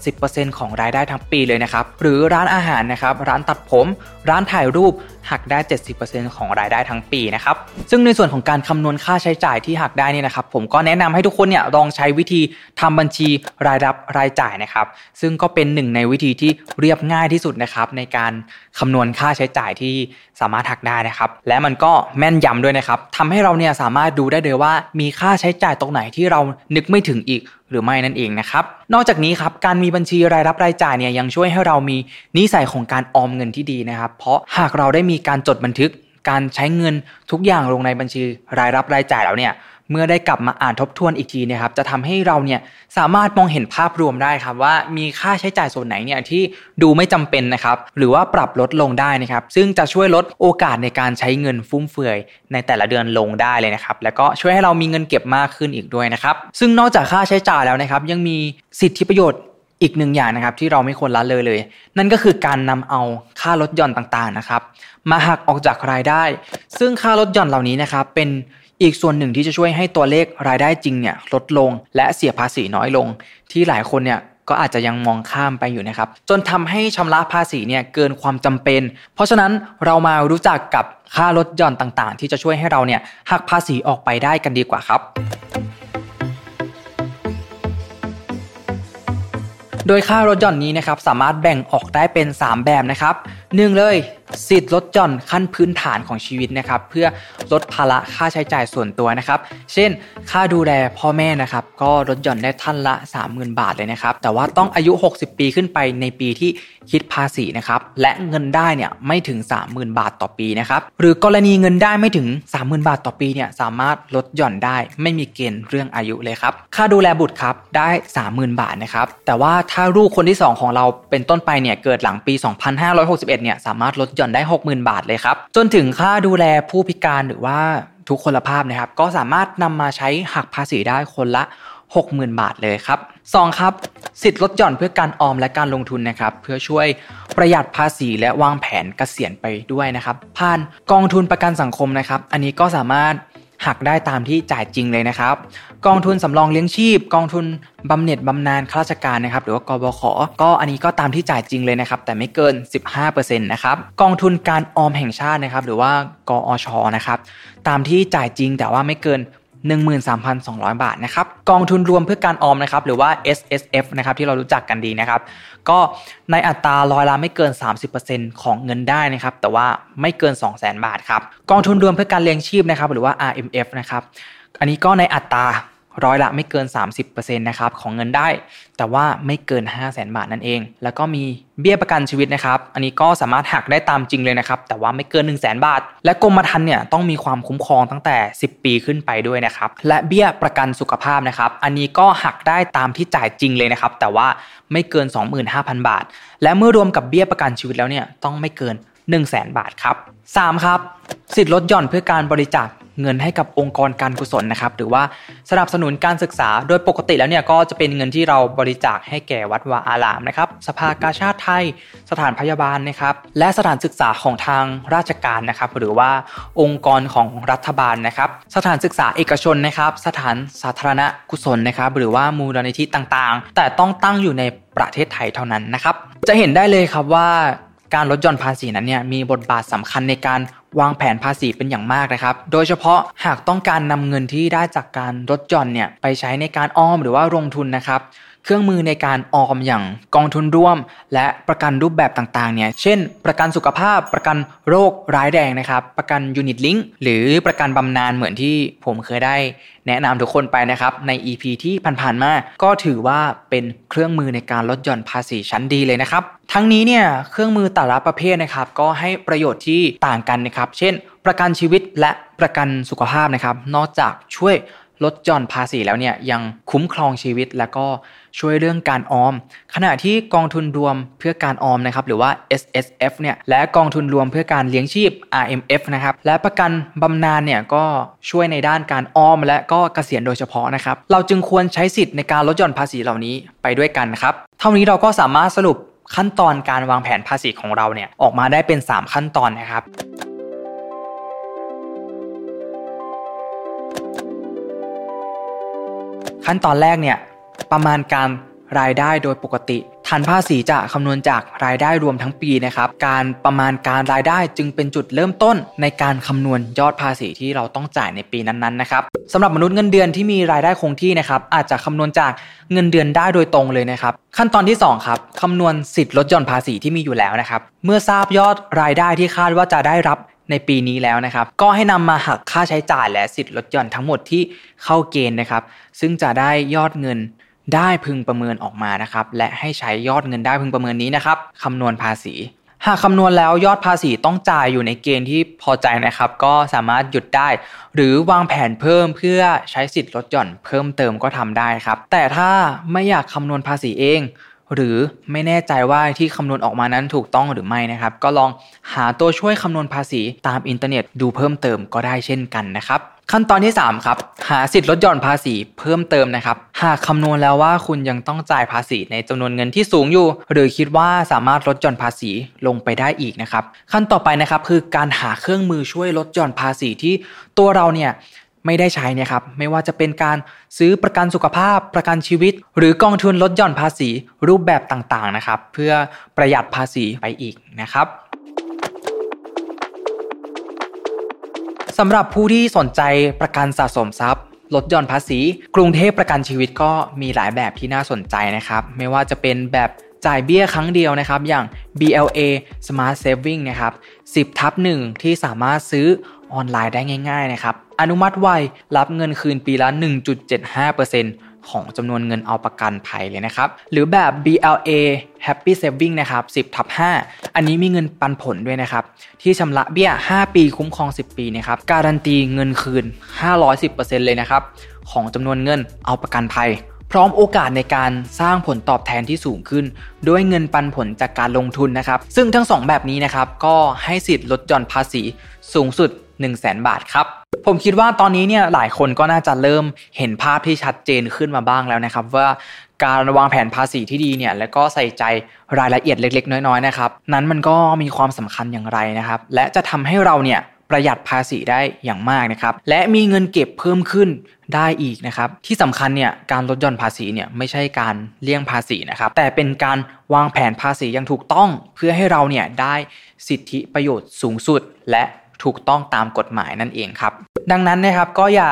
80% ของรายได้ทั้งปีเลยนะครับหรือร้านอาหารนะครับร้านตัดผมร้านถ่ายรูปหักได้ 70% ของรายได้ทั้งปีนะครับซึ่งในส่วนของการคำนวณค่าใช้จ่ายที่หักได้นี่นะครับผมก็แนะนำให้ทุกคนเนี่ยลองใช้วิธีทำบัญชีรายรับรายจ่ายนะครับซึ่งก็เป็นหนึ่งในวิธีที่เรียบง่ายที่สุดนะครับในการคำนวณค่าใช้จ่ายที่สามารถหักได้นะครับและมันก็แม่นยำด้วยนะครับทำให้เราเนี่ยสามารถดูได้เลยว่ามีค่าใช้จ่ายตรงไหนที่เรานึกไม่ถึงอีกหรือไม่นั่นเองนะครับนอกจากนี้ครับการมีบัญชีรายรับรายจ่ายเนี่ยยังช่วยให้เรามีนิสัยของการออมเงินที่ดีนะครับเพราะหากเราได้มีการจดบันทึกการใช้เงินทุกอย่างลงในบัญชีรายรับรายจ่ายแล้วเนี่ยเมื่อได้กลับมาอ่านทบทวนอีกทีนะครับจะทำให้เราเนี่ยสามารถมองเห็นภาพรวมได้ครับว่ามีค่าใช้จ่ายส่วนไหนเนี่ยที่ดูไม่จำเป็นนะครับหรือว่าปรับลดลงได้นะครับซึ่งจะช่วยลดโอกาสในการใช้เงินฟุ่มเฟือยในแต่ละเดือนลงได้เลยนะครับแล้วก็ช่วยให้เรามีเงินเก็บมากขึ้นอีกด้วยนะครับซึ่งนอกจากค่าใช้จ่ายแล้วนะครับยังมีสิทธิประโยชน์อีกหนึ่งอย่างนะครับที่เราไม่ควรละเลยนั่นก็คือการนำเอาค่าลดหย่อนต่างๆนะครับมาหักออกจากรายได้ซึ่งค่าลดหย่อนเหล่านี้นะครับเป็นอีกส่วนหนึ่งที่จะช่วยให้ตัวเลขรายได้จริงเนี่ยลดลงและเสียภาษีน้อยลงที่หลายคนเนี่ยก็อาจจะยังมองข้ามไปอยู่นะครับจนทำให้ชำระภาษีเนี่ยเกินความจำเป็นเพราะฉะนั้นเรามารู้จักกับค่าลดหย่อนต่างๆที่จะช่วยให้เราเนี่ยหักภาษีออกไปได้กันดีกว่าครับโดยค่าลดหย่อนนี้นะครับสามารถแบ่งออกได้เป็น3แบบนะครับ1เลยสิทธิ์ลดหย่อนขั้นพื้นฐานของชีวิตนะครับเพื่อลดภาระค่าใช้จ่ายส่วนตัวนะครับเช่นค่าดูแลพ่อแม่นะครับก็ลดหย่อนได้ท่านละ 30,000 บาทเลยนะครับแต่ว่าต้องอายุ60ปีขึ้นไปในปีที่คิดภาษีนะครับและเงินได้เนี่ยไม่ถึง 30,000 บาทต่อปีนะครับหรือกรณีเงินได้ไม่ถึง 30,000 บาทต่อปีเนี่ยสามารถลดหย่อนได้ไม่มีเกณฑ์เรื่องอายุเลยครับค่าดูแลบุตรครับได้ 30,000 บาทนะครับแต่ว่าถ้าลูกคนที่2ของเราเป็นต้นไปเนี่ยเกิดหลังปี2561เนี่ยสามารถลดหย่อนได้ 60,000 บาทเลยครับจนถึงค่าดูแลผู้พิการหรือว่าทุกคนละภาพนะครับก็สามารถนำมาใช้หักภาษีได้คนละ 60,000 บาทเลยครับ2ครับสิทธิ์ลดหย่อนเพื่อการออมและการลงทุนนะครับเพื่อช่วยประหยัดภาษีและวางแผนเกษียณไปด้วยนะครับผ่านกองทุนประกันสังคมนะครับอันนี้ก็สามารถหักได้ตามที่จ่ายจริงเลยนะครับกองทุนสำรองเลี้ยงชีพกองทุนบำเหน็จบำนาญข้าราชการนะครับหรือว่ากบข.ก็อันนี้ก็ตามที่จ่ายจริงเลยนะครับแต่ไม่เกิน 15% นะครับกองทุนการออมแห่งชาตินะครับหรือว่ากอช.นะครับตามที่จ่ายจริงแต่ว่าไม่เกิน 13,200 บาทนะครับกองทุนรวมเพื่อการออมนะครับหรือว่า SSF นะครับที่เรารู้จักกันดีนะครับก็ในอัตราร้อยละไม่เกิน 30% ของเงินได้นะครับแต่ว่าไม่เกิน 200,000 บาทครับกองทุนรวมเพื่อการเลี้ยงชีพนะครับหรือว่า RMF นะครับอันนี้ก็ในอัตรา ร้อยละไม่เกิน 30% นะครับของเงินได้แต่ว่าไม่เกิน 500,000 บาทนั่นเองแล้วก็มีเบี้ยประกันชีวิตนะครับอันนี้ก็สามารถหักได้ตามจริงเลยนะครับแต่ว่าไม่เกิน 100,000 บาทและกรมธรรม์เนี่ยต้องมีความคุ้มครองตั้งแต่10 ปีขึ้นไปด้วยนะครับและเบี้ยประกันสุขภาพนะครับอันนี้ก็หักได้ตามที่จ่ายจริงเลยนะครับแต่ว่าไม่เกิน 25,000 บาทและเมื่อรวมกับเบี้ยประกันชีวิตแล้วเนี่ยต้องไม่เกิน 100,000 บาทครับ3ครับสิทธิลดหย่อนเพื่อการบริจาคเงินให้กับองค์กรการกุศลนะครับหรือว่าสนับสนุนการศึกษาโดยปกติแล้วเนี่ยก็จะเป็นเงินที่เราบริจาคให้แก่วัดวาอารามนะครับสภากาชาดไทยสถานพยาบาลนะครับและสถานศึกษาของทางราชการนะครับหรือว่าองค์กรของรัฐบาลนะครับสถานศึกษาเอกชนนะครับสถานสาธารณกุศลนะครับหรือว่ามูลนิธิต่างๆแต่ต้องตั้งอยู่ในประเทศไทยเท่านั้นนะครับจะเห็นได้เลยครับว่าการลดหย่อนภาษีนั้นเนี่ยมีบทบาทสำคัญในการวางแผนภาษีเป็นอย่างมากนะครับโดยเฉพาะหากต้องการนำเงินที่ได้จากการลดหย่อนเนี่ยไปใช้ในการออมหรือว่าลงทุนนะครับเครื่องมือในการออมอย่างกองทุนร่วมและประกันรูปแบบต่างๆเนี่ยเช่นประกันสุขภาพประกันโรคร้ายแรงนะครับประกันยูนิตลิงก์หรือประกันบำนาญเหมือนที่ผมเคยได้แนะนำทุกคนไปนะครับใน EP ที่ผ่านๆมาก็ถือว่าเป็นเครื่องมือในการลดหย่อนภาษีชั้นดีเลยนะครับทั้งนี้เนี่ยเครื่องมือแต่ละประเภทนะครับก็ให้ประโยชน์ที่ต่างกันนะครับเช่นประกันชีวิตและประกันสุขภาพนะครับนอกจากช่วยลดหย่อนภาษีแล้วเนี่ยยังคุ้มครองชีวิตแล้วก็ช่วยเรื่องการออมขณะที่กองทุนรวมเพื่อการออมนะครับหรือว่า SSF เนี่ยและกองทุนรวมเพื่อการเลี้ยงชีพ RMF นะครับและประกันบำนาญเนี่ยก็ช่วยในด้านการออมและก็เกษียณโดยเฉพาะนะครับเราจึงควรใช้สิทธิ์ในการลดหย่อนภาษีเหล่านี้ไปด้วยกันครับเท่านี้เราก็สามารถสรุปขั้นตอนการวางแผนภาษีของเราเนี่ยออกมาได้เป็น3ขั้นตอนนะครับขั้นตอนแรกเนี่ยประมาณการรายได้โดยปกติฐานภาษีจะคำนวณจากรายได้รวมทั้งปีนะครับการประมาณการรายได้จึงเป็นจุดเริ่มต้นในการคำนวณยอดภาษีที่เราต้องจ่ายในปีนั้นๆนะครับสำหรับมนุษย์เงินเดือนที่มีรายได้คงที่นะครับอาจจะคำนวณจากเงินเดือนได้โดยตรงเลยนะครับขั้นตอนที่2ครับคำนวณสิทธิ์ลดหย่อนภาษีที่มีอยู่แล้วนะครับเมื่อทราบยอดรายได้ที่คาดว่าจะได้รับในปีนี้แล้วนะครับก็ให้นำมาหักค่าใช้จ่ายและสิทธิ์ลดหย่อนทั้งหมดที่เข้าเกณฑ์นะครับซึ่งจะได้ยอดเงินได้พึงประเมินออกมานะครับและให้ใช้ยอดเงินได้พึงประเมินนี้นะครับคำนวณภาษีหากคำนวณแล้วยอดภาษีต้องจ่ายอยู่ในเกณฑ์ที่พอใจนะครับก็สามารถหยุดได้หรือวางแผนเพิ่มเพื่อใช้สิทธิ์ลดหย่อนเพิ่มเติมก็ทำได้ครับแต่ถ้าไม่อยากคำนวณภาษีเองหรือไม่แน่ใจว่าที่คำนวณออกมานั้นถูกต้องหรือไม่นะครับก็ลองหาตัวช่วยคำนวณภาษีตามอินเทอร์เน็ตดูเพิ่มเติมก็ได้เช่นกันนะครับขั้นตอนที่3ครับหาสิทธิ์ลดหย่อนภาษีเพิ่มเติมนะครับหากคำนวณแล้วว่าคุณยังต้องจ่ายภาษีในจำนวนเงินที่สูงอยู่หรือคิดว่าสามารถลดหย่อนภาษีลงไปได้อีกนะครับขั้นต่อไปนะครับคือการหาเครื่องมือช่วยลดหย่อนภาษีที่ตัวเราเนี่ยไม่ได้ใช้นะครับไม่ว่าจะเป็นการซื้อประกันสุขภาพประกันชีวิตหรือกองทุนลดหย่อนภาษีรูปแบบต่างๆนะครับเพื่อประหยัดภาษีไปอีกนะครับสำหรับผู้ที่สนใจประกันสะสมทรัพย์ลดหย่อนภาษีกรุงเทพประกันชีวิตก็มีหลายแบบที่น่าสนใจนะครับไม่ว่าจะเป็นแบบจ่ายเบี้ยครั้งเดียวนะครับอย่าง BLA Smart Saving นะครับ 10/1 ที่สามารถซื้อออนไลน์ได้ง่ายๆนะครับอนุมัติไวรับเงินคืนปีละ 1.75% ของจำนวนเงินเอาประกันภัยเลยนะครับหรือแบบ BLA Happy Saving นะครับ 10/5 อันนี้มีเงินปันผลด้วยนะครับที่ชำระเบี้ย5ปีคุ้มครอง10ปีนะครับการันตีเงินคืน 510% เลยนะครับของจำนวนเงินเอาประกันภัยพร้อมโอกาสในการสร้างผลตอบแทนที่สูงขึ้นด้วยเงินปันผลจากการลงทุนนะครับซึ่งทั้ง2แบบนี้นะครับก็ให้สิทธิ์ลดหย่อนภาษีสูงสุด 100,000 บาทครับผมคิดว่าตอนนี้เนี่ยหลายคนก็น่าจะเริ่มเห็นภาพที่ชัดเจนขึ้นมาบ้างแล้วนะครับว่าการวางแผนภาษีที่ดีเนี่ยแล้วก็ใส่ใจรายละเอียดเล็กๆน้อยๆนะครับนั้นมันก็มีความสำคัญอย่างไรนะครับและจะทำให้เราเนี่ยประหยัดภาษีได้อย่างมากนะครับและมีเงินเก็บเพิ่มขึ้นได้อีกนะครับที่สำคัญเนี่ยการลดหย่อนภาษีเนี่ยไม่ใช่การเลี่ยงภาษีนะครับแต่เป็นการวางแผนภาษีอย่างถูกต้องเพื่อให้เราเนี่ยได้สิทธิประโยชน์สูงสุดและถูกต้องตามกฎหมายนั่นเองครับดังนั้นนะครับก็อย่า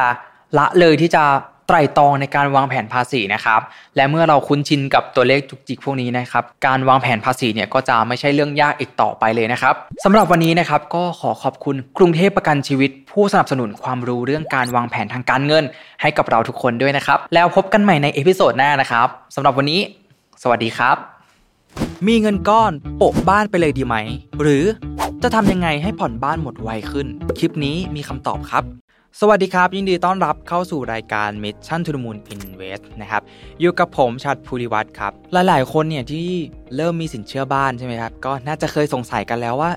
ละเลยที่จะ ไตร่ตรองในการวางแผนภาษีนะครับและเมื่อเราคุ้นชินกับตัวเลขจุกจิกพวกนี้นะครับการวางแผนภาษีเนี่ยก็จะไม่ใช่เรื่องยากอีกต่อไปเลยนะครับสำหรับวันนี้นะครับก็ขอขอบคุณกรุงเทพประกันชีวิตผู้สนับสนุนความรู้เรื่องการวางแผนทางการเงินให้กับเราทุกคนด้วยนะครับแล้วพบกันใหม่ในเอพิโซดหน้านะครับสำหรับวันนี้สวัสดีครับมีเงินก้อนโปะบ้านไปเลยดีไหมหรือจะทำยังไงให้ผ่อนบ้านหมดไวขึ้นคลิปนี้มีคำตอบครับสวัสดีครับยินดีต้อนรับเข้าสู่รายการ Mission to the Moon Invest นะครับอยู่กับผมชัดภูริวัฒน์ครับหลายๆคนเนี่ยที่เริ่มมีสินเชื่อบ้านใช่ไหมครับก็น่าจะเคยสงสัยกันแล้วว่า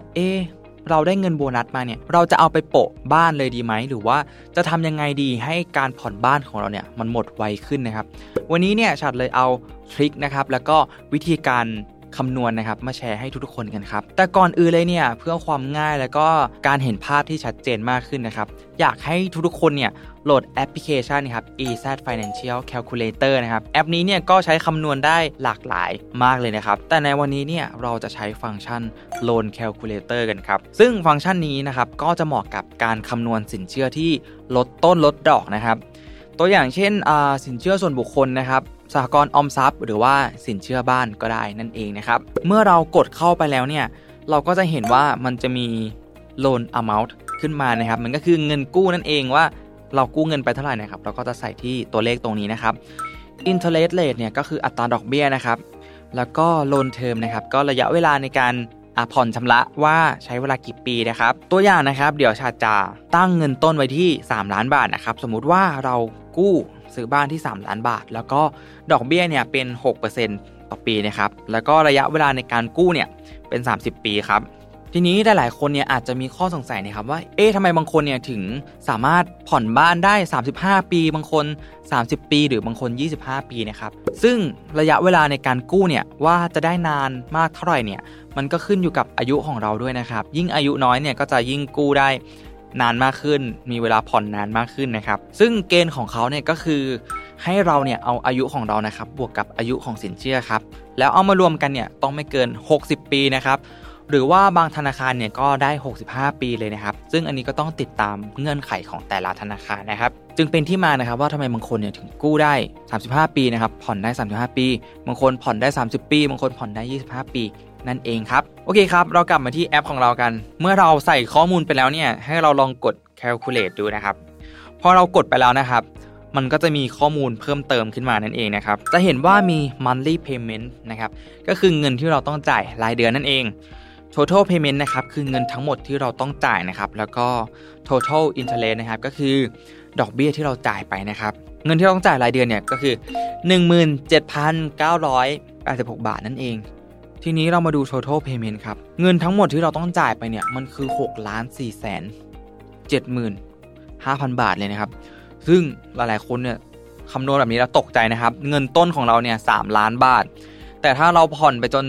เราได้เงินโบนัสมาเนี่ยเราจะเอาไปโปะบ้านเลยดีไหมหรือว่าจะทำยังไงดีให้การผ่อนบ้านของเราเนี่ยมันหมดไวขึ้นนะครับวันนี้เนี่ยชัดเลยเอาทริคนะครับแล้วก็วิธีการคำนวณ นะครับมาแชร์ให้ทุกๆคนกันครับแต่ก่อนอื่นเลยเนี่ยเพื่อความง่ายแล้วก็การเห็นภาพที่ชัดเจนมากขึ้นนะครับอยากให้ทุกๆคนเนี่ยโหลดแอปพลิเคชันนะครับ AZ Financial Calculator นะครับแอปนี้เนี่ยก็ใช้คำนวณได้หลากหลายมากเลยนะครับแต่ในวันนี้เนี่ยเราจะใช้ฟังก์ชัน Loan Calculator กันครับซึ่งฟังก์ชันนี้นะครับก็จะเหมาะกับการคำนวณสินเชื่อที่ลดต้นลดดอกนะครับตัวอย่างเช่นสินเชื่อส่วนบุคคลนะครับสหกรณ์ออมทรัพย์หรือว่าสินเชื่อบ้านก็ได้นั่นเองนะครับเมื่อเรากดเข้าไปแล้วเนี่ยเราก็จะเห็นว่ามันจะมี loan amount ขึ้นมานะครับมันก็คือเงินกู้นั่นเองว่าเรากู้เงินไปเท่าไหร่นะครับเราก็จะใส่ที่ตัวเลขตรงนี้นะครับ interest rate เนี่ยก็คืออัตราดอกเบี้ยนะครับแล้วก็ loan term นะครับก็ระยะเวลาในการผ่อนชำระว่าใช้เวลากี่ปีนะครับตัวอย่างนะครับเดี๋ยวชาจะตั้งเงินต้นไว้ที่3ล้านบาทนะครับสมมุติว่าเรากู้ซื้อบ้านที่3ล้านบาทแล้วก็ดอกเบี้ยเนี่ยเป็น 6% ต่อปีนะครับแล้วก็ระยะเวลาในการกู้เนี่ยเป็น30ปีครับทีนี้หลายๆคนเนี่ยอาจจะมีข้อสงสัยนะครับว่าทำไมบางคนเนี่ยถึงสามารถผ่อนบ้านได้35ปีบางคน30ปีหรือบางคน25ปีนะครับซึ่งระยะเวลาในการกู้เนี่ยว่าจะได้นานมากเท่าไหร่เนี่ยมันก็ขึ้นอยู่กับอายุของเราด้วยนะครับยิ่งอายุน้อยเนี่ยก็จะยิ่งกู้ได้นานมากขึ้นมีเวลาผ่อนนานมากขึ้นนะครับซึ่งเกณฑ์ของเขาเนี่ยก็คือให้เราเนี่ยเอาอายุของเรานะครับบวกกับอายุของสินเชื่อครับแล้วเอามารวมกันเนี่ยต้องไม่เกิน60ปีนะครับหรือว่าบางธนาคารเนี่ยก็ได้65ปีเลยนะครับซึ่งอันนี้ก็ต้องติดตามเงื่อนไขของแต่ละธนาคารนะครับจึงเป็นที่มานะครับว่าทำไมบางคนเนี่ยถึงกู้ได้35ปีนะครับผ่อนได้35ปีบางคนผ่อนได้30ปีบางคนผ่อนได้25ปีนั่นเองครับโอเคครับเรากลับมาที่แอปของเรากันเมื่อเราใส่ข้อมูลไปแล้วเนี่ยให้เราลองกด calculate ดูนะครับพอเรากดไปแล้วนะครับมันก็จะมีข้อมูลเพิ่มเติมขึ้นมานั่นเองนะครับจะเห็นว่ามี monthly payment นะครับก็คือเงินที่เราต้องจ่ายรายเดือนนั่นเองtotal payment นะครับคือเงินทั้งหมดที่เราต้องจ่ายนะครับแล้วก็ total interest นะครับก็คือดอกเบี้ยที่เราจ่ายไปนะครับเงินที่เราต้องจ่ายรายเดือนเนี่ยก็คือ 17,986 บาทนั่นเองทีนี้เรามาดู total payment ครับเงินทั้งหมดที่เราต้องจ่ายไปเนี่ยมันคือ 6,475,000 บาทเลยนะครับซึ่งหลายๆคนเนี่ยคำนวณแบบนี้แล้วตกใจนะครับเงินต้นของเราเนี่ย3ล้านบาทแต่ถ้าเราผ่อนไปจน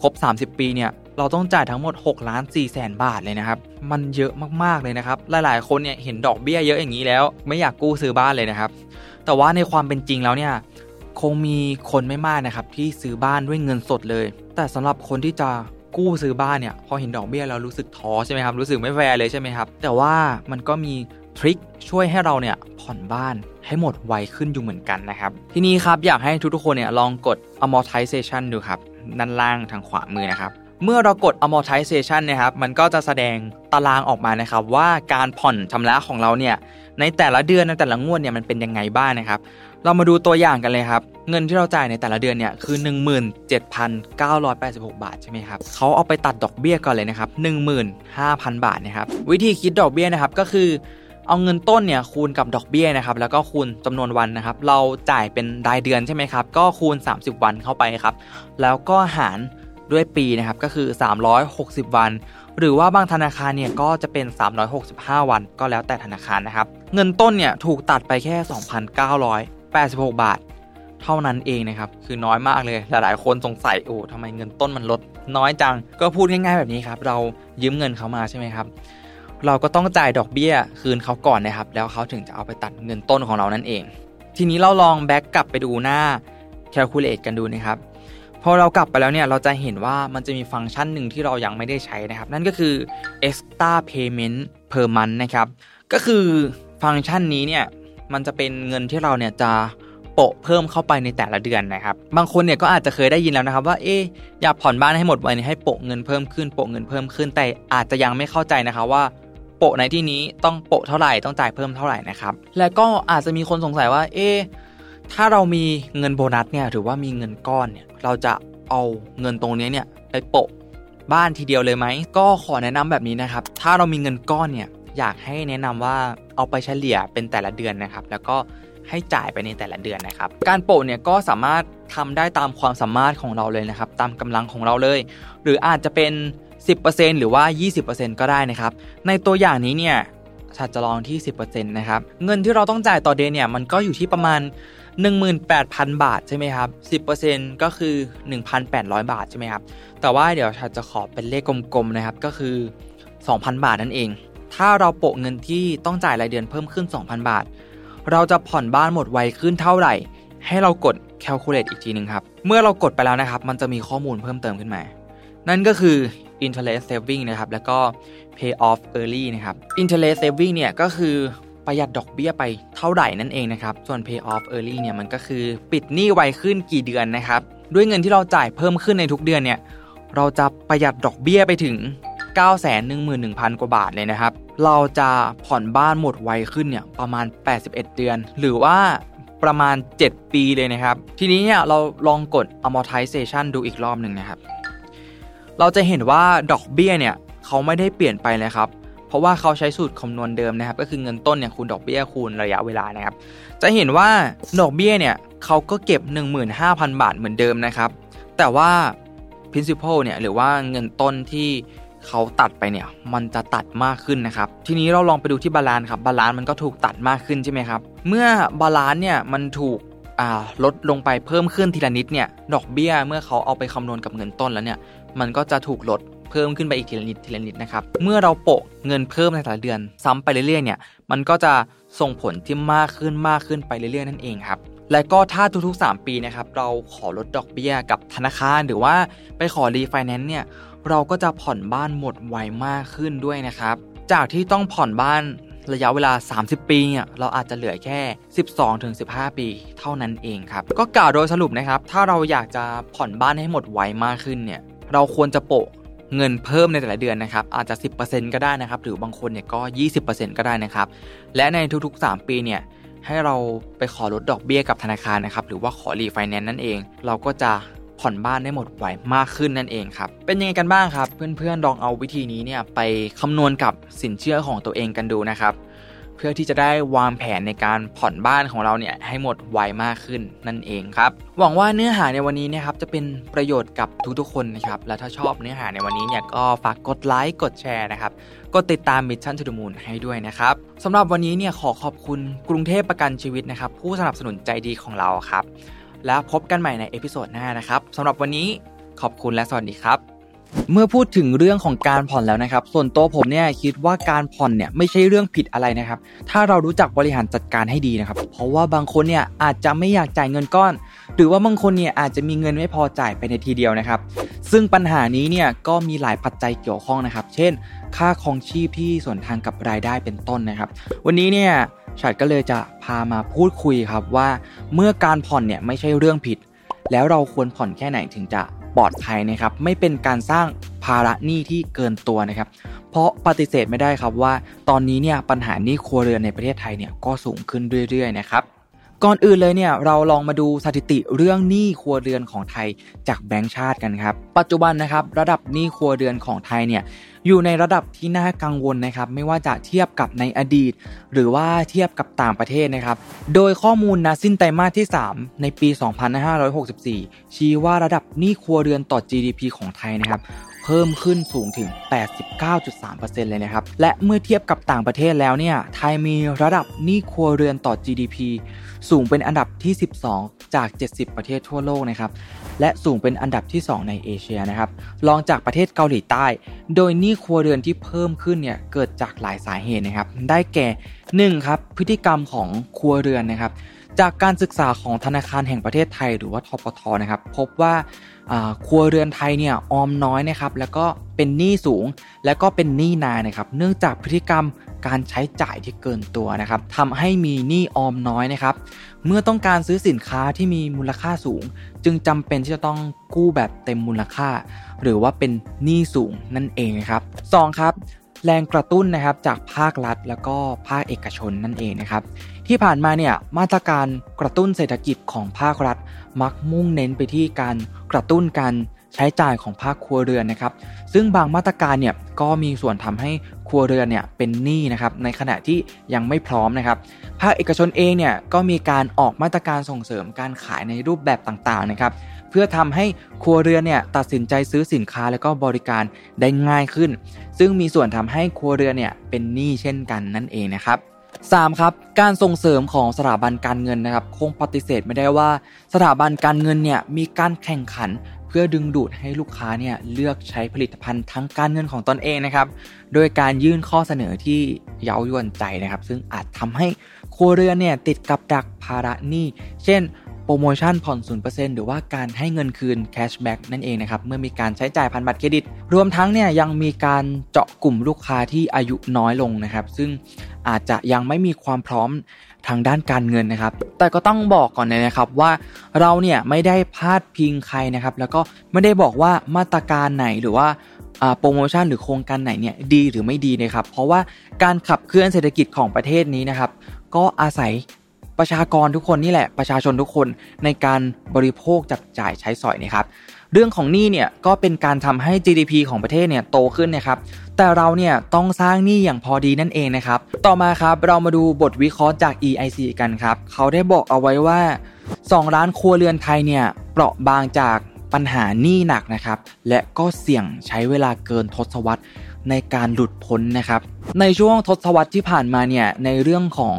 ครบ30ปีเนี่ยเราต้องจ่ายทั้งหมด 6,400,000 บาทเลยนะครับมันเยอะมากๆเลยนะครับหลายๆคนเนี่ยเห็นดอกเบี้ยเยอะอย่างนี้แล้วไม่อยากกู้ซื้อบ้านเลยนะครับแต่ว่าในความเป็นจริงแล้วเนี่ยคงมีคนไม่มากนะครับที่ซื้อบ้านด้วยเงินสดเลยแต่สำหรับคนที่จะกู้ซื้อบ้านเนี่ยพอเห็นดอกเบี้ยแล้วรู้สึกท้อใช่ไหมครับรู้สึกไม่แฟร์เลยใช่ไหมครับแต่ว่ามันก็มีทริคช่วยให้เราเนี่ยผ่อนบ้านให้หมดไวขึ้นอยู่เหมือนกันนะครับทีนี้ครับอยากให้ทุกๆคนเนี่ยลองกด amortization ดูครับด้านล่างทางขวามือนะครับเมื่อเรากด amortization นะครับมันก็จะแสดงตารางออกมานะครับว่าการผ่อนชำระของเราเนี่ยในแต่ละเดือนในแต่ละงวดเนี่ยมันเป็นยังไงบ้างนะครับเรามาดูตัวอย่างกันเลยครับเงินที่เราจ่ายในแต่ละเดือนเนี่ยคือ 17,986 บาทใช่ไหมครับเขาเอาไปตัดดอกเบี้ยก่อนเลยนะครับ 15,000 บาทนะครับวิธีคิดดอกเบี้ยนะครับก็คือเอาเงินต้นเนี่ยคูณกับดอกเบี้ยนะครับแล้วก็คูณจำนวนวันนะครับเราจ่ายเป็นรายเดือนใช่ไหมครับก็คูณ30วันเข้าไปครับแล้วก็หารด้วยปีนะครับก็คือ360วันหรือว่าบางธนาคารเนี่ยก็จะเป็น365วันก็แล้วแต่ธนาคารนะครับเงินต้นเนี่ยถูกตัดไปแค่ 2,986 บาทเท่านั้นเองนะครับคือน้อยมากเลยหลายๆคนสงสัยโอ้ทำไมเงินต้นมันลดน้อยจังก็พูดง่ายๆแบบนี้ครับเรายืมเงินเขามาใช่ไหมครับเราก็ต้องจ่ายดอกเบี้ยคืนเขาก่อนนะครับแล้วเขาถึงจะเอาไปตัดเงินต้นของเรานั่นเองทีนี้เราลองแบ็กกลับไปดูหน้า calculate กันดูนะครับพอเรากลับไปแล้วเนี่ยเราจะเห็นว่ามันจะมีฟังก์ชันหนึ่งที่เรายังไม่ได้ใช้นะครับนั่นก็คือ extra payment per month นะครับก็คือฟังก์ชันนี้เนี่ย มันจะเป็นเงินที่เราเนี่ยจะโปะเพิ่มเข้าไปในแต่ละเดือนนะครับบางคนเนี่ยก็อาจจะเคยได้ยินแล้วนะครับว่าอยากผ่อนบ้านให้หมดวันนี้ให้โปะเงินเพิ่มขึ้นโปะเงินเพิ่มขึ้นแต่อาจจะยังไม่เข้าใจนะคะว่าโปะในที่นี้ต้องโปะเท่าไหร่ต้องจ่ายเพิ่มเท่าไหร่นะครับและก็อาจจะมีคนสงสัยว่าถ้าเรามีเงินโบนัสเนี่ยหรือว่ามีเงินก้อนเนี่ยเราจะเอาเงินตรงนี้เนี่ยไปโปะบ้านทีเดียวเลยไหมก็ขอแนะนำแบบนี้นะครับถ้าเรามีเงินก้อนเนี่ยอยากให้แนะนำว่าเอาไปเฉลี่ยเป็นแต่ละเดือนนะครับแล้วก็ให้จ่ายไปในแต่ละเดือนนะครับการโปะเนี่ยก็สามารถทำได้ตามความสามารถของเราเลยนะครับตามกำลังของเราเลยหรืออาจจะเป็น 10% หรือว่า 20% ก็ได้นะครับในตัวอย่างนี้เนี่ยฉันจะลองที่ 10% นะครับเงินที่เราต้องจ่ายต่อเดือนเนี่ยมันก็อยู่ที่ประมาณ 18,000 บาทใช่ไหมครับ 10% ก็คือ 1,800 บาทใช่ไหมครับแต่ว่าเดี๋ยวฉันจะขอเป็นเลขกลมๆนะครับก็คือ 2,000 บาทนั่นเองถ้าเราโปะเงินที่ต้องจ่ายรายเดือนเพิ่มขึ้น 2,000 บาทเราจะผ่อนบ้านหมดไวขึ้นเท่าไหร่ให้เรากด calculate อีกทีนึงครับเมื่อเรากดไปแล้วนะครับมันจะมีข้อมูลเพิ่มเติมขึ้นมานั่นก็คือ interest saving นะครับแล้วก็ pay off early นะครับ interest saving เนี่ยก็คือประหยัดดอกเบี้ยไปเท่าไหร่นั่นเองนะครับส่วน pay off early เนี่ยมันก็คือปิดหนี้ไวขึ้นกี่เดือนนะครับด้วยเงินที่เราจ่ายเพิ่มขึ้นในทุกเดือนเนี่ยเราจะประหยัดดอกเบี้ยไปถึง 911,000 กว่าบาทเลยนะครับเราจะผ่อนบ้านหมดไวขึ้นเนี่ยประมาณ81เดือนหรือว่าประมาณ7ปีเลยนะครับทีนี้เนี่ยเราลองกด amortization ดูอีกรอบนึงนะครับเราจะเห็นว่าดอกเบี้ยเนี่ยเขาไม่ได้เปลี่ยนไปเลยครับเพราะว่าเขาใช้สูตรคำนวณเดิมนะครับก็คือเงินต้นเนี่ยคูณดอกเบี้ยคูณระยะเวลานะครับจะเห็นว่าดอกเบี้ยเนี่ยเขาก็เก็บ 15,000 บาทเหมือนเดิมนะครับแต่ว่า principal เนี่ยหรือว่าเงินต้นที่เขาตัดไปเนี่ยมันจะตัดมากขึ้นนะครับทีนี้เราลองไปดูที่บาลานซ์ครับบาลานซ์มันก็ถูกตัดมากขึ้นใช่ไหมครับเมื่อบาลานซ์เนี่ยมันถูกลดลงไปเพิ่มขึ้นทีละนิดเนี่ยดอกเบี้ยเมื่อเขาเอาไปคำนวณกับเงินต้นแล้วเนี่ยมันก็จะถูกลดเพิ่มขึ้นไปอีกทีละนิดทีละนิดนะครับเมื่อเราโปะเงินเพิ่มในแต่ละเดือนซ้ำไปเรื่อยๆเนี่ยมันก็จะส่งผลที่มากขึ้นมากขึ้นไปเรื่อยๆนั่นเองครับและก็ถ้าทุกๆ3ปีนะครับเราขอลดดอกเบี้ยกับธนาคารหรือว่าไปขอรีไฟแนนซ์เนี่ยเราก็จะผ่อนบ้านหมดไวมากขึ้นด้วยนะครับจากที่ต้องผ่อนบ้านระยะเวลา30ปีเนี่ยเราอาจจะเหลือแค่ 12-15 ปีเท่านั้นเองครับก็กล่าวโดยสรุปนะครับถ้าเราอยากจะผ่อนบ้านให้หมดไวมากขึ้นเนี่ยเราควรจะโปะเงินเพิ่มในแต่ละเดือนนะครับอาจจะ 10% ก็ได้นะครับหรือบางคนเนี่ยก็ 20% ก็ได้นะครับและในทุกๆ3ปีเนี่ยให้เราไปขอลดดอกเบี้ยกับธนาคารนะครับหรือว่าขอรีไฟแนนซ์นั่นเองเราก็จะผ่อนบ้านได้หมดไวมากขึ้นนั่นเองครับเป็นยังไงกันบ้างครับเพื่อนๆลองเอาวิธีนี้เนี่ยไปคำนวณกับสินเชื่อของตัวเองกันดูนะครับเพื่อที่จะได้วางแผนในการผ่อนบ้านของเราเนี่ยให้หมดไวมากขึ้นนั่นเองครับหวังว่าเนื้อหาในวันนี้นะครับจะเป็นประโยชน์กับทุกๆคนนะครับและถ้าชอบเนื้อหาในวันนี้เนี่ยก็ฝากกดไลค์กดแชร์นะครับกดติดตาม Mission to the Moon ให้ด้วยนะครับสำหรับวันนี้เนี่ยขอขอบคุณกรุงเทพประกันชีวิตนะครับผู้สนับสนุนใจดีของเราครับแล้วพบกันใหม่ในเอพิโซดหน้านะครับสำหรับวันนี้ขอบคุณและสวัสดีครับเมื่อพูดถึงเรื่องของการผ่อนแล้วนะครับส่วนตัวผมเนี่ยคิดว่าการผ่อนเนี่ยไม่ใช่เรื่องผิดอะไรนะครับถ้าเรารู้จักบริหารจัดการให้ดีนะครับเพราะว่าบางคนเนี่ยอาจจะไม่อยากจ่ายเงินก้อนหรือว่าบางคนเนี่ยอาจจะมีเงินไม่พอจ่ายไปในทีเดียวนะครับซึ่งปัญหานี้เนี่ยก็มีหลายปัจจัยเกี่ยวข้องนะครับเช่นค่าครองชีพที่ส่วนทางกับรายได้เป็นต้นนะครับวันนี้เนี่ยฉันก็เลยจะพามาพูดคุยครับว่าเมื่อการผ่อนเนี่ยไม่ใช่เรื่องผิดแล้วเราควรผ่อนแค่ไหนถึงจะปลอดภัยนะครับไม่เป็นการสร้างภาระหนี้ที่เกินตัวนะครับเพราะปฏิเสธไม่ได้ครับว่าตอนนี้เนี่ยปัญหาหนี้ครัวเรือนในประเทศไทยเนี่ยก็สูงขึ้นเรื่อยๆนะครับก่อนอื่นเลยเนี่ยเราลองมาดูสถิติเรื่องหนี้ครัวเรือนของไทยจากแบงก์ชาติกันครับปัจจุบันนะครับระดับหนี้ครัวเรือนของไทยเนี่ยอยู่ในระดับที่น่ากังวลนะครับไม่ว่าจะเทียบกับในอดีตหรือว่าเทียบกับต่างประเทศนะครับโดยข้อมูลณสิ้นไตรมาสที่3ในปี2564ชี้ว่าระดับหนี้ครัวเรือนต่อ GDP ของไทยนะครับเพิ่มขึ้นสูงถึง 89.3% เลยนะครับและเมื่อเทียบกับต่างประเทศแล้วเนี่ยไทยมีระดับหนี้ครัวเรือนต่อ GDP สูงเป็นอันดับที่12จาก70ประเทศทั่วโลกนะครับและสูงเป็นอันดับที่2ในเอเชียนะครับรองจากประเทศเกาหลีใต้โดยหนี้ครัวเรือนที่เพิ่มขึ้นเนี่ยเกิดจากหลายสาเหตุนะครับได้แก่1ครับพฤติกรรมของครัวเรือนนะครับ จากการศึกษาของธนาคารแห่งประเทศไทยหรือว่าธปท.นะครับพบว่าครัวเรือนไทยเนี่ยออมน้อยนะครับแล้วก็เป็นหนี้สูงแล้วก็เป็นหนี้นานนะครับเนื่องจากพฤติกรรมการใช้จ่ายที่เกินตัวนะครับทำให้มีหนี้ออมน้อยนะครับเมื่อต้องการซื้อสินค้าที่มีมูลค่าสูงจึงจำเป็นที่จะต้องกู้แบบเต็มมูลค่าหรือว่าเป็นหนี้สูงนั่นเองนะครับสองครับแรงกระตุ้นนะครับจากภาครัฐแล้วก็ภาคเอกชนนั่นเองนะครับที่ผ่านมาเนี่ยมาตรการกระตุ้นเศรษฐกิจของภาครัฐมักมุ่งเน้นไปที่การกระตุ้นการใช้จ่ายของภาคครัวเรือนนะครับซึ่งบางมาตรการเนี่ยก็มีส่วนทำให้ครัวเรือนเนี่ยเป็นหนี้นะครับในขณะที่ยังไม่พร้อมนะครับภาคเอกชนเองเนี่ยก็มีการออกมาตรการส่งเสริมการขายในรูปแบบต่างๆนะครับเพื่อทำให้ครัวเรือนเนี่ยตัดสินใจซื้อสินค้าและก็บริการได้ง่ายขึ้นซึ่งมีส่วนทำให้ครัวเรือนเนี่ยเป็นหนี้เช่นกันนั่นเองนะครับ3ครับการส่งเสริมของสถาบันการเงินนะครับคงปฏิเสธไม่ได้ว่าสถาบันการเงินเนี่ยมีการแข่งขันเพื่อดึงดูดให้ลูกค้าเนี่ยเลือกใช้ผลิตภัณฑ์ทางการเงินของตนเองนะครับโดยการยื่นข้อเสนอที่เย้ายวนใจนะครับซึ่งอาจทำให้ครัวเรือนเนี่ยติดกับดักภาระหนี้เช่นโปรโมชั่นผ่อน 0% หรือว่าการให้เงินคืนแคชแบ็กนั่นเองนะครับเมื่อมีการใช้จ่ายผ่านบัตรเครดิตรวมทั้งเนี่ยยังมีการเจาะกลุ่มลูกค้าที่อายุน้อยลงนะครับซึ่งอาจจะยังไม่มีความพร้อมทางด้านการเงินนะครับแต่ก็ต้องบอกก่อนเลยนะครับว่าเราเนี่ยไม่ได้พาดพิงใครนะครับแล้วก็ไม่ได้บอกว่ามาตรการไหนหรือว่าโปรโมชั่นหรือโครงการไหนเนี่ยดีหรือไม่ดีนะครับเพราะว่าการขับเคลื่อนเศรษฐกิจของประเทศนี้นะครับก็อาศัยประชากรทุกคนนี่แหละประชาชนทุกคนในการบริโภคจับจ่ายใช้สอยนะครับเรื่องของหนี้เนี่ยก็เป็นการทำให้ GDP ของประเทศเนี่ยโตขึ้นนะครับแต่เราเนี่ยต้องสร้างหนี้อย่างพอดีนั่นเองนะครับต่อมาครับเรามาดูบทวิเคราะห์จาก EIC กันครับเขาได้บอกเอาไว้ว่า2ล้านครัวเรือนไทยเนี่ยเปราะบางจากปัญหาหนี้หนักนะครับและก็เสี่ยงใช้เวลาเกินทศวรรษในการหลุดพ้นนะครับในช่วงทศวรรษที่ผ่านมาเนี่ยในเรื่องของ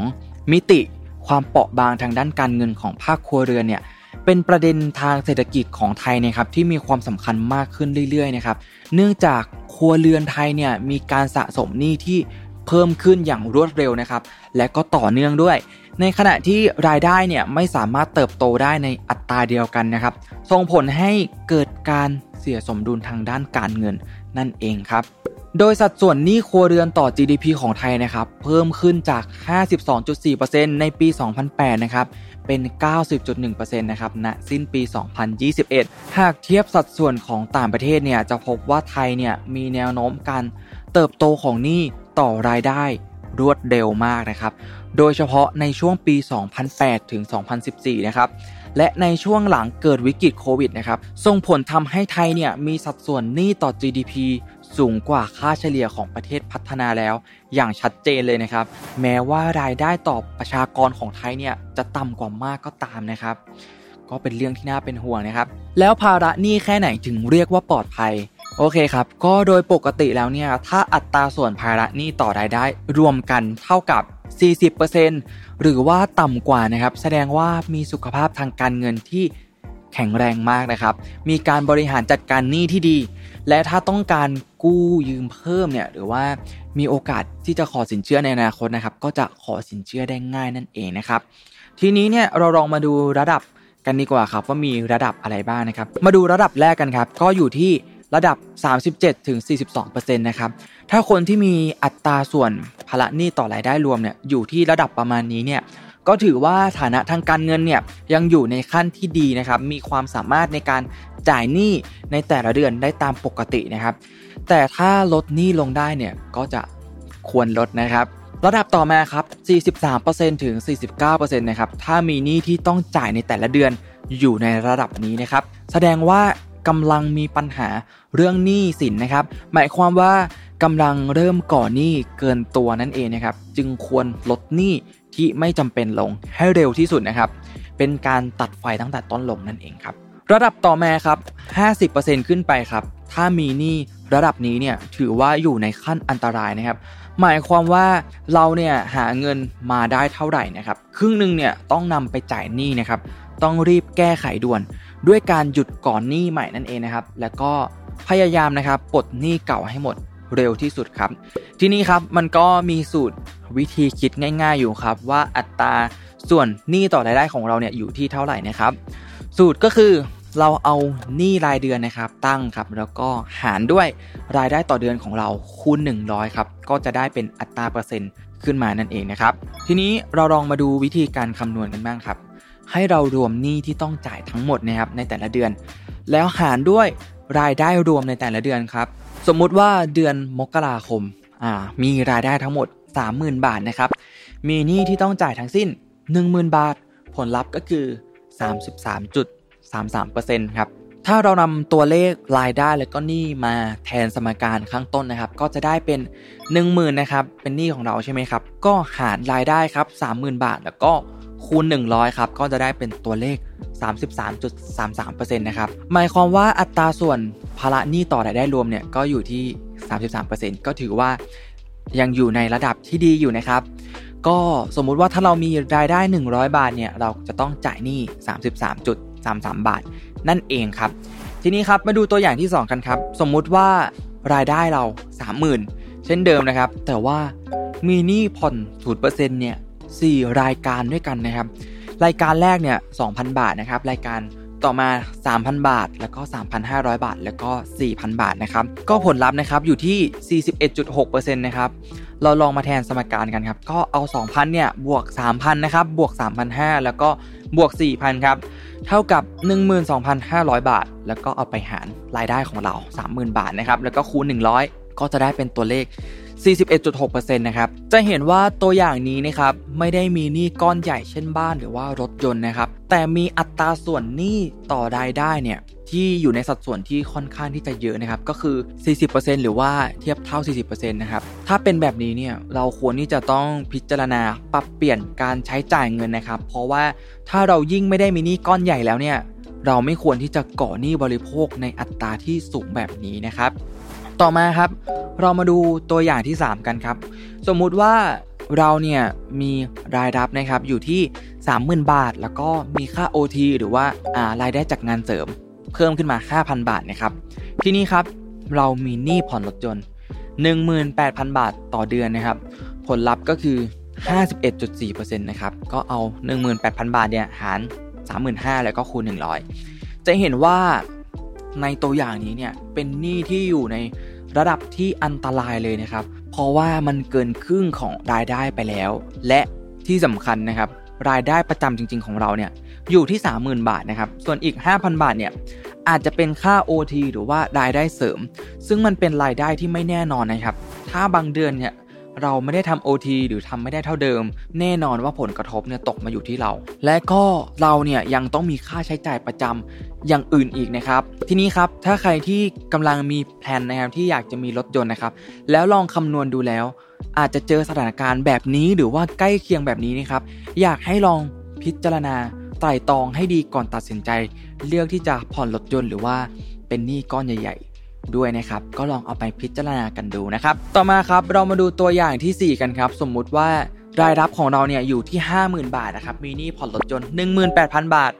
มิติความเปราะบางทางด้านการเงินของภาคครัวเรือนเนี่ยเป็นประเด็นทางเศรษฐกิจของไทยนะครับที่มีความสำคัญมากขึ้นเรื่อยๆนะครับเนื่องจากครัวเรือนไทยเนี่ยมีการสะสมหนี้ที่เพิ่มขึ้นอย่างรวดเร็วนะครับและก็ต่อเนื่องด้วยในขณะที่รายได้เนี่ยไม่สามารถเติบโตได้ในอัตราเดียวกันนะครับส่งผลให้เกิดการเสียสมดุลทางด้านการเงินนั่นเองครับโดยสัดส่วนหนี้ครัวเรือนต่อ GDP ของไทยนะครับเพิ่มขึ้นจาก 52.4% ในปี 2008 นะครับเป็น 90.1% นะครับณสิ้นปี 2021 หากเทียบสัดส่วนของต่างประเทศเนี่ยจะพบว่าไทยเนี่ยมีแนวโน้มการเติบโตของหนี้ต่อรายได้รวดเร็วมากนะครับโดยเฉพาะในช่วงปี 2008 ถึง 2014 นะครับและในช่วงหลังเกิดวิกฤตโควิดนะครับส่งผลทำให้ไทยเนี่ยมีสัดส่วนหนี้ต่อ GDPสูงกว่าค่าเฉลี่ยของประเทศพัฒนาแล้วอย่างชัดเจนเลยนะครับแม้ว่ารายได้ต่อประชากรของไทยเนี่ยจะต่ำกว่ามากก็ตามนะครับก็เป็นเรื่องที่น่าเป็นห่วงนะครับแล้วภาระหนี้แค่ไหนถึงเรียกว่าปลอดภัยโอเคครับก็โดยปกติแล้วเนี่ยถ้าอัตราส่วนภาระหนี้ต่อรายได้รวมกันเท่ากับ 40% หรือว่าต่ำกว่านะครับแสดงว่ามีสุขภาพทางการเงินที่แข็งแรงมากนะครับมีการบริหารจัดการหนี้ที่ดีและถ้าต้องการกู้ยืมเพิ่มเนี่ยหรือว่ามีโอกาสที่จะขอสินเชื่อในอนาคตนะครับก็จะขอสินเชื่อได้ง่ายนั่นเองนะครับทีนี้เนี่ยเราลองมาดูระดับกันดีกว่าครับว่ามีระดับอะไรบ้างนะครับมาดูระดับแรกกันครับก็อยู่ที่ระดับ 37-42% นะครับถ้าคนที่มีอัตราส่วนภาระหนี้ต่อรายได้รวมเนี่ยอยู่ที่ระดับประมาณนี้เนี่ยก็ถือว่าฐานะทางการเงินเนี่ยยังอยู่ในขั้นที่ดีนะครับมีความสามารถในการจ่ายหนี้ในแต่ละเดือนได้ตามปกตินะครับแต่ถ้าลดหนี้ลงได้เนี่ยก็จะควรลดนะครับระดับต่อมาครับ 43% ถึง 49% นะครับถ้ามีหนี้ที่ต้องจ่ายในแต่ละเดือนอยู่ในระดับนี้นะครับแสดงว่ากำลังมีปัญหาเรื่องหนี้สินนะครับหมายความว่ากำลังเริ่มก่อหนี้เกินตัวนั่นเองนะครับจึงควรลดหนี้ที่ไม่จำเป็นลงให้เร็วที่สุดนะครับเป็นการตัดไฟตั้งแต่ต้นลมนั่นเองครับระดับต่อมาครับ 50% ขึ้นไปครับถ้ามีหนี้ระดับนี้เนี่ยถือว่าอยู่ในขั้นอันตรายนะครับหมายความว่าเราเนี่ยหาเงินมาได้เท่าไหร่นะครับครึ่งนึงเนี่ยต้องนำไปจ่ายหนี้นะครับต้องรีบแก้ไขด่วนด้วยการหยุดก่อนหนี้ใหม่นั่นเองนะครับแล้วก็พยายามนะครับปลดหนี้เก่าให้หมดเร็วที่สุดครับทีนี้ครับมันก็มีสูตรวิธีคิดง่ายๆอยู่ครับว่าอัตรา ส่วนหนี้ต่อรายได้ของเราเนี่ยอยู่ที่เท่าไหร่นะครับสูตรก็คือเราเอาหนี้รายเดือนนะครับตั้งครับแล้วก็หารด้วยรายได้ต่อเดือนของเราคูณ100ครับก็จะได้เป็นอัตราเปอร์เซ็นต์ขึ้นมานั่นเองนะครับทีนี้เราลองมาดูวิธีการคำนวณกันบ้างครับให้เรารวมหนี้ที่ต้องจ่ายทั้งหมดนะครับในแต่ละเดือนแล้วหารด้วยรายได้รวมในแต่ละเดือนครับสมมุติว่าเดือนมกราคมมีรายได้ทั้งหมด 30,000 บาทนะครับมีหนี้ที่ต้องจ่ายทั้งสิ้น 10,000 บาทผลลัพธ์ก็คือ 33.33% ครับถ้าเรานำตัวเลขรายได้และก็หนี้มาแทนสมการข้างต้นนะครับก็จะได้เป็น 10,000 นะครับเป็นหนี้ของเราใช่ไหมครับก็หารรายได้ครับ 30,000 บาทแล้วก็คูณ100ครับก็จะได้เป็นตัวเลข 33.33% นะครับหมายความว่าอัตราส่วนภาระหนี้ต่อรายได้รวมเนี่ยก็อยู่ที่ 33% ก็ถือว่ายังอยู่ในระดับที่ดีอยู่นะครับก็สมมุติว่าถ้าเรามีรายได้100บาทเนี่ยเราจะต้องจ่ายหนี้ 33.33 บาทนั่นเองครับทีนี้ครับมาดูตัวอย่างที่2กันครับสมมุติว่ารายได้เรา 30,000 เช่นเดิมนะครับแต่ว่ามีหนี้ผ่อน 0% เนี่ย4รายการด้วยกันนะครับรายการแรกเนี่ย 2,000 บาทนะครับรายการต่อมา 3,000 บาทแล้วก็ 3,500 บาทแล้วก็ 4,000 บาทนะครับก็ผลลัพธ์นะครับอยู่ที่ 41.6% นะครับเราลองมาแทนสมการกันครับก็เอา 2,000 เนี่ยบวก 3,000 นะครับบวก 3,500 แล้วก็บวก 4,000 ครับเท่ากับ 12,500 บาทแล้วก็เอาไปหารรายได้ของเรา 30,000 บาทนะครับแล้วก็คูณ100ก็จะได้เป็นตัวเลข41.6% นะครับจะเห็นว่าตัวอย่างนี้นะครับไม่ได้มีหนี้ก้อนใหญ่เช่นบ้านหรือว่ารถยนต์นะครับแต่มีอัตราส่วนหนี้ต่อรายได้เนี่ยที่อยู่ในสัดส่วนที่ค่อนข้างที่จะเยอะนะครับก็คือ 40% หรือว่าเทียบเท่า 40% นะครับถ้าเป็นแบบนี้เนี่ยเราควรที่จะต้องพิจารณาปรับเปลี่ยนการใช้จ่ายเงินนะครับเพราะว่าถ้าเรายิ่งไม่ได้มีหนี้ก้อนใหญ่แล้วเนี่ยเราไม่ควรที่จะก่อหนี้บริโภคในอัตราที่สูงแบบนี้นะครับต่อมาครับเรามาดูตัวอย่างที่3กันครับสมมุติว่าเราเนี่ยมีรายรับนะครับอยู่ที่ 30,000 บาทแล้วก็มีค่า OT หรือว่ารายได้จากงานเสริมเพิ่มขึ้นมา 5,000 บาทนะครับทีนี้ครับเรามีหนี้ผ่อนรถยนต์ 18,000 บาทต่อเดือนนะครับผลลัพธ์ก็คือ 51.4% นะครับก็เอา 18,000 บาทเนี่ยหาร 35,000 แล้วก็คูณ100จะเห็นว่าในตัวอย่างนี้เนี่ยเป็นหนี้ที่อยู่ในระดับที่อันตรายเลยนะครับเพราะว่ามันเกินครึ่งของรายได้ไปแล้วและที่สำคัญนะครับรายได้ประจำจริงๆของเราเนี่ยอยู่ที่ 30,000 บาทนะครับส่วนอีก 5,000 บาทเนี่ยอาจจะเป็นค่า OT หรือว่ารายได้เสริมซึ่งมันเป็นรายได้ที่ไม่แน่นอนนะครับถ้าบางเดือนเนี่ยเราไม่ได้ทำ OT หรือทำไม่ได้เท่าเดิมแน่นอนว่าผลกระทบเนี่ยตกมาอยู่ที่เราและก็เราเนี่ยยังต้องมีค่าใช้จ่ายประจำอย่างอื่นอีกนะครับทีนี้ครับถ้าใครที่กำลังมีแผนนะครับที่อยากจะมีรถยนต์นะครับแล้วลองคำนวณดูแล้วอาจจะเจอสถานการณ์แบบนี้หรือว่าใกล้เคียงแบบนี้นะครับอยากให้ลองพิจารณาไตร่ตรองให้ดีก่อนตัดสินใจเลือกที่จะผ่อนรถยนต์หรือว่าเป็นหนี้ก้อนใหญ่ด้วยนะครับก็ลองเอาไปพิจารณากันดูนะครับต่อมาครับเรามาดูตัวอย่างที่4กันครับสมมุติว่ารายรับของเราเนี่ยอยู่ที่ 50,000 บาทนะครับมีหนี้ผ่อนรถยนต์ 18,000 บาท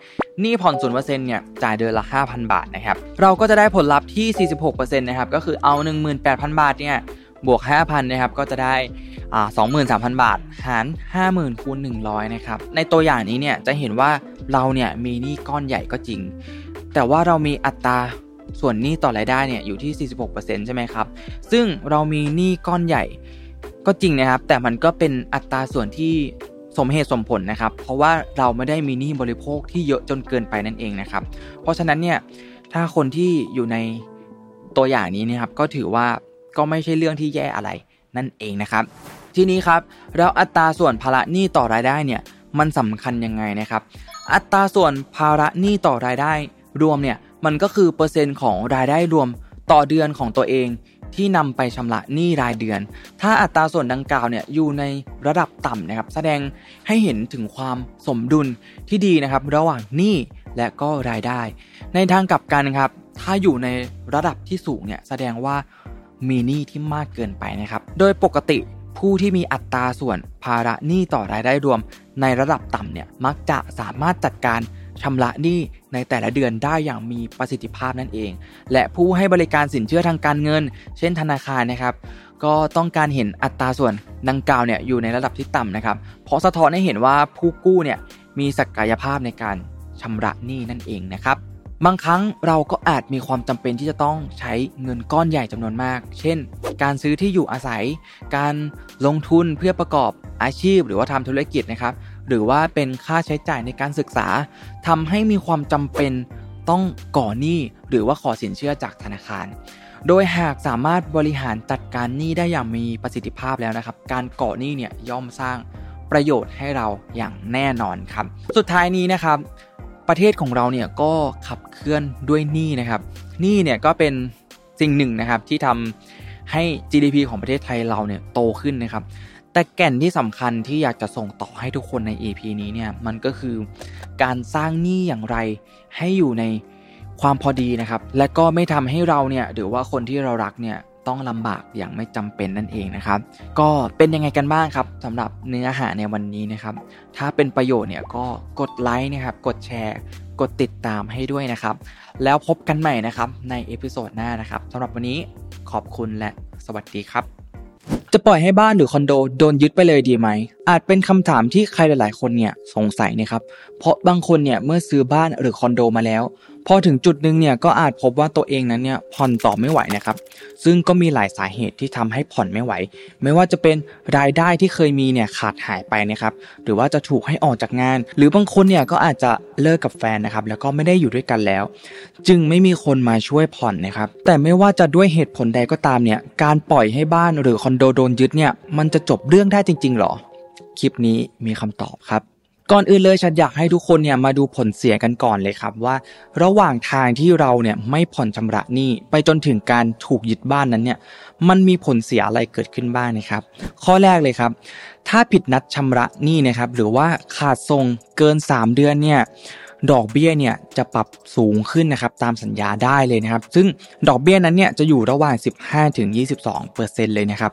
หนี้ผ่อน 0% เนี่ยจ่ายเดือนละ 5,000 บาทนะครับเราก็จะได้ผลลัพธ์ที่ 46% นะครับก็คือเอา 18,000 บาทเนี่ยบวก 5,000 นะครับก็จะได้23,000 บาทหาร 50,000 คูณ 100 นะครับในตัวอย่างนี้เนี่ยจะเห็นว่าเราเนี่ยมีหนี้ก้อนใหญ่ก็จริงแต่ว่าเรามีอัตราส่วนหนี้ต่อรายได้เนี่ยอยู่ที่ 46% ใช่ไหมครับซึ่งเรามีหนี้ก้อนใหญ่ก็จริงนะครับแต่มันก็เป็นอัตราส่วนที่สมเหตุสมผลนะครับเพราะว่าเราไม่ได้มีหนี้บริโภคที่เยอะจนเกินไปนั่นเองนะครับเพราะฉะนั้นเนี่ยถ้าคนที่อยู่ในตัวอย่างนี้นะครับก็ถือว่าก็ไม่ใช่เรื่องที่แย่อะไรนั่นเองนะครับทีนี้ครับแล้วอัตราส่วนภาระหนี้ต่อรายได้เนี่ยมันสำคัญยังไงนะครับอัตราส่วนภาระหนี้ต่อรายได้รวมเนี่ยมันก็คือเปอร์เซ็นต์ของรายได้รวมต่อเดือนของตัวเองที่นำไปชำระหนี้รายเดือนถ้าอัตราส่วนดังกล่าวเนี่ยอยู่ในระดับต่ำนะครับแสดงให้เห็นถึงความสมดุลที่ดีนะครับระหว่างหนี้และก็รายได้ในทางกลับกันครับถ้าอยู่ในระดับที่สูงเนี่ยแสดงว่ามีหนี้ที่มากเกินไปนะครับโดยปกติผู้ที่มีอัตราส่วนภาระหนี้ต่อรายได้รวมในระดับต่ำเนี่ยมักจะสามารถจัดการชำระหนี้ในแต่ละเดือนได้อย่างมีประสิทธิภาพนั่นเองและผู้ให้บริการสินเชื่อทางการเงินเช่นธนาคารนะครับก็ต้องการเห็นอัตราส่วน ดังกล่าวเนี่ยอยู่ในระดับที่ต่ำนะครับเพราะสะท้อนให้เห็นว่าผู้กู้เนี่ยมีศักยภาพในการชำระหนี้นั่นเองนะครับบางครั้งเราก็อาจมีความจำเป็นที่จะต้องใช้เงินก้อนใหญ่จำนวนมากเช่นการซื้อที่อยู่อาศัยการลงทุนเพื่อประกอบอาชีพหรือว่าทำธุรกิจนะครับหรือว่าเป็นค่าใช้จ่ายในการศึกษาทำให้มีความจำเป็นต้องก่อหนี้หรือว่าขอสินเชื่อจากธนาคารโดยหากสามารถบริหารจัดการหนี้ได้อย่างมีประสิทธิภาพแล้วนะครับการก่อหนี้เนี่ยย่อมสร้างประโยชน์ให้เราอย่างแน่นอนครับสุดท้ายนี้นะครับประเทศของเราเนี่ยก็ขับเคลื่อนด้วยหนี้นะครับหนี้เนี่ยก็เป็นสิ่งหนึ่งนะครับที่ทำให้ GDP ของประเทศไทยเราเนี่ยโตขึ้นนะครับแต่แก่นที่สำคัญที่อยากจะส่งต่อให้ทุกคนใน EP นี้เนี่ยมันก็คือการสร้างหนี้อย่างไรให้อยู่ในความพอดีนะครับและก็ไม่ทำให้เราเนี่ยหรือว่าคนที่เรารักเนี่ยต้องลำบากอย่างไม่จำเป็นนั่นเองนะครับก็เป็นยังไงกันบ้างครับสำหรับเนื้อหาในวันนี้นะครับถ้าเป็นประโยชน์เนี่ยก็กดไลค์นะครับกดแชร์กดติดตามให้ด้วยนะครับแล้วพบกันใหม่นะครับในเอพิโซดหน้านะครับสำหรับวันนี้ขอบคุณและสวัสดีครับจะปล่อยให้บ้านหรือคอนโดโดนยึดไปเลยดีไหมอาจเป็นคำถามที่ใครหลายๆคนเนี่ยสงสัยนะครับเพราะบางคนเนี่ยเมื่อซื้อบ้านหรือคอนโดมาแล้วพอถึงจุดนึงเนี่ยก็อาจพบว่าตัวเองนั้นเนี่ยผ่อนต่อไม่ไหวนะครับซึ่งก็มีหลายสาเหตุที่ทำให้ผ่อนไม่ไหวไม่ว่าจะเป็นรายได้ที่เคยมีเนี่ยขาดหายไปนะครับหรือว่าจะถูกให้ออกจากงานหรือบางคนเนี่ยก็อาจจะเลิกกับแฟนนะครับแล้วก็ไม่ได้อยู่ด้วยกันแล้วจึงไม่มีคนมาช่วยผ่อนนะครับแต่ไม่ว่าจะด้วยเหตุผลใดก็ตามเนี่ยการปล่อยให้บ้านหรือคอนโดโดนยึดเนี่ยมันจะจบเรื่องได้จริงๆหรอคลิปนี้มีคำตอบครับก่อนอื่นเลยฉันอยากให้ทุกคนเนี่ยมาดูผลเสียกันก่อนเลยครับว่าระหว่างทางที่เราเนี่ยไม่ผ่อนชำระหนี้ไปจนถึงการถูกยึดบ้านนั้นเนี่ยมันมีผลเสียอะไรเกิดขึ้นบ้างนะครับข้อแรกเลยครับถ้าผิดนัดชำระหนี้นะครับหรือว่าขาดส่งเกิน3เดือนเนี่ยดอกเบี้ยเนี่ยจะปรับสูงขึ้นนะครับตามสัญญาได้เลยนะครับซึ่งดอกเบี้ยนั้นเนี่ยจะอยู่ระหว่าง 15-22% เลยนะครับ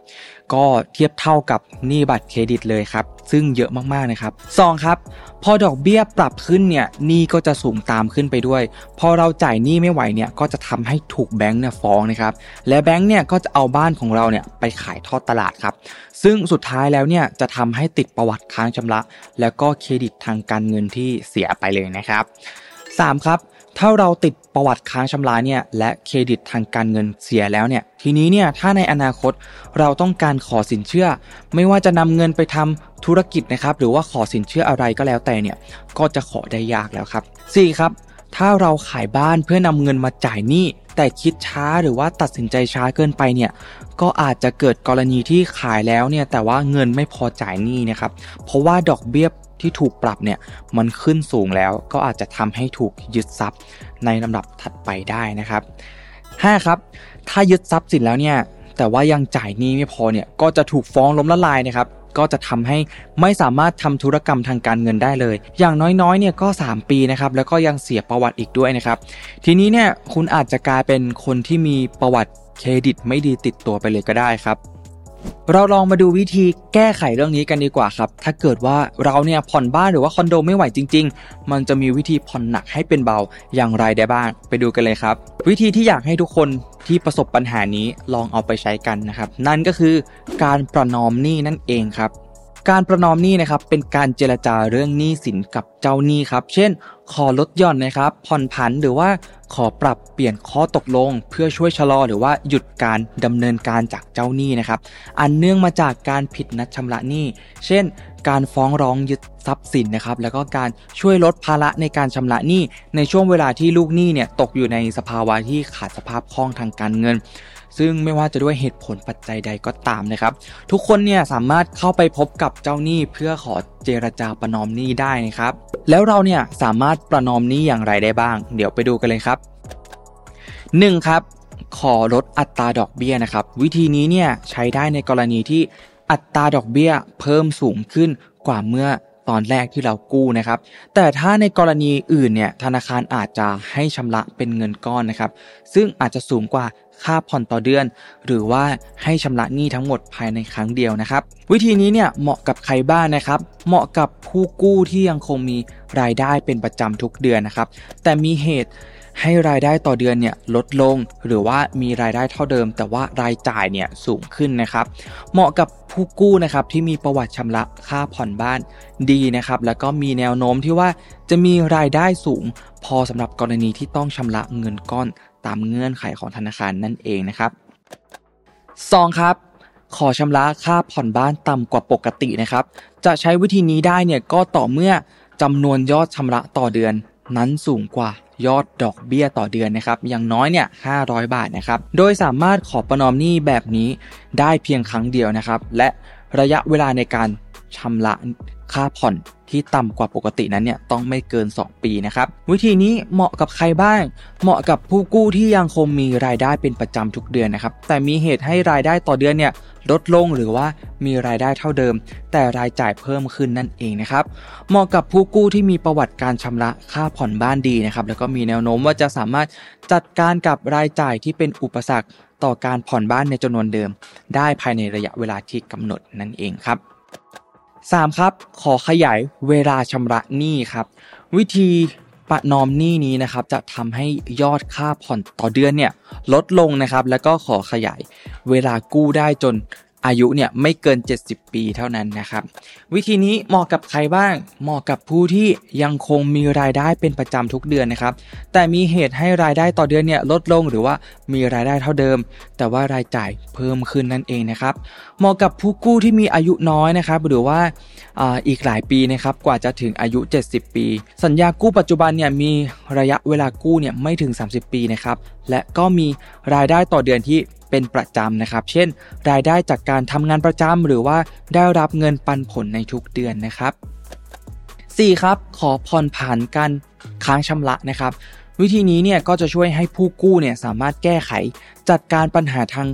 ก็เทียบเท่ากับหนี้บัตรเครดิตเลยครับซึ่งเยอะมากๆนะครับ2ครับพอดอกเบี้ยปรับขึ้นเนี่ยหนี้ก็จะสูงตามขึ้นไปด้วยพอเราจ่ายหนี้ไม่ไหวเนี่ยก็จะทำให้ถูกแบงค์เนี่ยฟ้องนะครับและแบงค์เนี่ยก็จะเอาบ้านของเราเนี่ยไปขายทอดตลาดครับซึ่งสุดท้ายแล้วเนี่ยจะทำให้ติดประวัติค้างชำระแล้วก็เครดิตทางการเงินที่เสียไปเลยนะครับ3ครับถ้าเราติดประวัติค้างชำระเนี่ยและเครดิตทางการเงินเสียแล้วเนี่ยทีนี้เนี่ยถ้าในอนาคตเราต้องการขอสินเชื่อไม่ว่าจะนำเงินไปทำธุรกิจนะครับหรือว่าขอสินเชื่ออะไรก็แล้วแต่เนี่ยก็จะขอได้ยากแล้วครับ4ครับถ้าเราขายบ้านเพื่อนำเงินมาจ่ายหนี้แต่คิดช้าหรือว่าตัดสินใจช้าเกินไปเนี่ยก็อาจจะเกิดกรณีที่ขายแล้วเนี่ยแต่ว่าเงินไม่พอจ่ายหนี้นะครับเพราะว่าดอกเบี้ยที่ถูกปรับเนี่ยมันขึ้นสูงแล้วก็อาจจะทำให้ถูกยึดทรัพย์ในลำดับถัดไปได้นะครับ5ครับถ้ายึดทรัพย์สินแล้วเนี่ยแต่ว่ายังจ่ายหนี้ไม่พอเนี่ยก็จะถูกฟ้องล้มละลายนะครับก็จะทำให้ไม่สามารถทำธุรกรรมทางการเงินได้เลยอย่างน้อยๆเนี่ยก็3ปีนะครับแล้วก็ยังเสียประวัติอีกด้วยนะครับทีนี้เนี่ยคุณอาจจะกลายเป็นคนที่มีประวัติเครดิตไม่ดีติดตัวไปเลยก็ได้ครับเราลองมาดูวิธีแก้ไขเรื่องนี้กันดีกว่าครับถ้าเกิดว่าเราเนี่ยผ่อนบ้านหรือว่าคอนโดไม่ไหวจริงๆมันจะมีวิธีผ่อนหนักให้เป็นเบาอย่างไรได้บ้างไปดูกันเลยครับวิธีที่อยากให้ทุกคนที่ประสบปัญหานี้ลองเอาไปใช้กันนะครับนั่นก็คือการประนอมหนี้นั่นเองครับการประนอมหนี้นะครับเป็นการเจรจาเรื่องหนี้สินกับเจ้าหนี้ครับเช่นขอลดหย่อนนะครับผ่อนผันหรือว่าขอปรับเปลี่ยนข้อตกลงเพื่อช่วยชะลอหรือว่าหยุดการดำเนินการจากเจ้าหนี้นะครับอันเนื่องมาจากการผิดนัดชำระหนี้เช่นการฟ้องร้องยึดทรัพย์สินนะครับแล้วก็การช่วยลดภาระในการชำระหนี้ในช่วงเวลาที่ลูกหนี้เนี่ยตกอยู่ในสภาวะที่ขาดสภาพคล่องทางการเงินซึ่งไม่ว่าจะด้วยเหตุผลปัจจัยใดก็ตามนะครับทุกคนเนี่ยสามารถเข้าไปพบกับเจ้าหนี้เพื่อขอเจรจาประนอมหนี้ได้นะครับแล้วเราเนี่ยสามารถประนอมหนี้อย่างไรได้บ้างเดี๋ยวไปดูกันเลยครับ1ครับขอลดอัตราดอกเบี้ยนะครับวิธีนี้เนี่ยใช้ได้ในกรณีที่อัตราดอกเบี้ยเพิ่มสูงขึ้นกว่าเมื่อตอนแรกที่เรากู้นะครับแต่ถ้าในกรณีอื่นเนี่ยธนาคารอาจจะให้ชำระเป็นเงินก้อนนะครับซึ่งอาจจะสูงกว่า ค่าผ่อนต่อเดือนหรือว่าให้ชำระหนี้ทั้งหมดภายในครั้งเดียวนะครับวิธีนี้เนี่ยเหมาะกับใครบ้างนะครับเหมาะกับผู้กู้ที่ยังคงมีรายได้เป็นประจำทุกเดือนนะครับแต่มีเหตุให้รายได้ต่อเดือนเนี่ยลดลงหรือว่ามีรายได้เท่าเดิมแต่ว่ารายจ่ายเนี่ยสูงขึ้นนะครับเหมาะกับผู้กู้นะครับที่มีประวัติชำระค่าผ่อนบ้านดีนะครับแล้วก็มีแนวโน้มที่ว่าจะมีรายได้สูงพอสำหรับกรณีที่ต้องชำระเงินก้อนตามเงื่อนไขของธนาคารนั่นเองนะครับ2ครับขอชำระค่าผ่อนบ้านต่ำกว่าปกตินะครับจะใช้วิธีนี้ได้เนี่ยก็ต่อเมื่อจำนวนยอดชำระต่อเดือนนั้นสูงกว่ายอดดอกเบี้ยต่อเดือนนะครับอย่างน้อยเนี่ย500บาทนะครับโดยสามารถขอประนอมหนี้แบบนี้ได้เพียงครั้งเดียวนะครับและระยะเวลาในการชำระค่าผ่อนที่ต่ำกว่าปกตินั้นเนี่ยต้องไม่เกิน2ปีนะครับวิธีนี้เหมาะกับใครบ้างเหมาะกับผู้กู้ที่ยังคงมีรายได้เป็นประจำทุกเดือนนะครับแต่มีเหตุให้รายได้ต่อเดือนเนี่ยลดลงหรือว่ามีรายได้เท่าเดิมแต่รายจ่ายเพิ่มขึ้นนั่นเองนะครับเหมาะกับผู้กู้ที่มีประวัติการชำระค่าผ่อนบ้านดีนะครับแล้วก็มีแนวโน้มว่าจะสามารถจัดการกับรายจ่ายที่เป็นอุปสรรคต่อการผ่อนบ้านในจำนวนเดิมได้ภายในระยะเวลาที่กำหนดนั่นเองครับ3ครับขอขยายเวลาชำระหนี้ครับวิธีประนอมหนี้นี้นะครับจะทำให้ยอดค่าผ่อนต่อเดือนเนี่ยลดลงนะครับแล้วก็ขอขยายเวลากู้ได้จนอายุเนี่ยไม่เกิน70ปีเท่านั้นนะครับวิธีนี้เหมาะกับใครบ้างเหมาะกับผู้ที่ยังคงมีรายได้เป็นประจำทุกเดือนนะครับแต่มีเหตุให้รายได้ต่อเดือนเนี่ยลดลงหรือว่ามีรายได้เท่าเดิมแต่ว่ารายจ่ายเพิ่มขึ้นนั่นเองนะครับเหมาะกับผู้กู้ที่มีอายุน้อยนะครับหรือว่าอีกหลายปีนะครับกว่าจะถึงอายุ70ปีสัญญากู้ปัจจุบันเนี่ยมีระยะเวลากู้เนี่ยไม่ถึง30ปีนะครับและก็มีรายได้ต่อเดือนที่เป็นประจำนะครับเช่นรายได้จากการทำงานประจำหรือว่าได้รับเงินปันผลในทุกเดือนนะครับ4ครับขอผ่อนผันการค้างชำระนะครับวิธีนี้เนี่ยก็จะช่วยให้ผู้กู้เนี่ยสามารถแก้ไขจัดการปัญหาทาง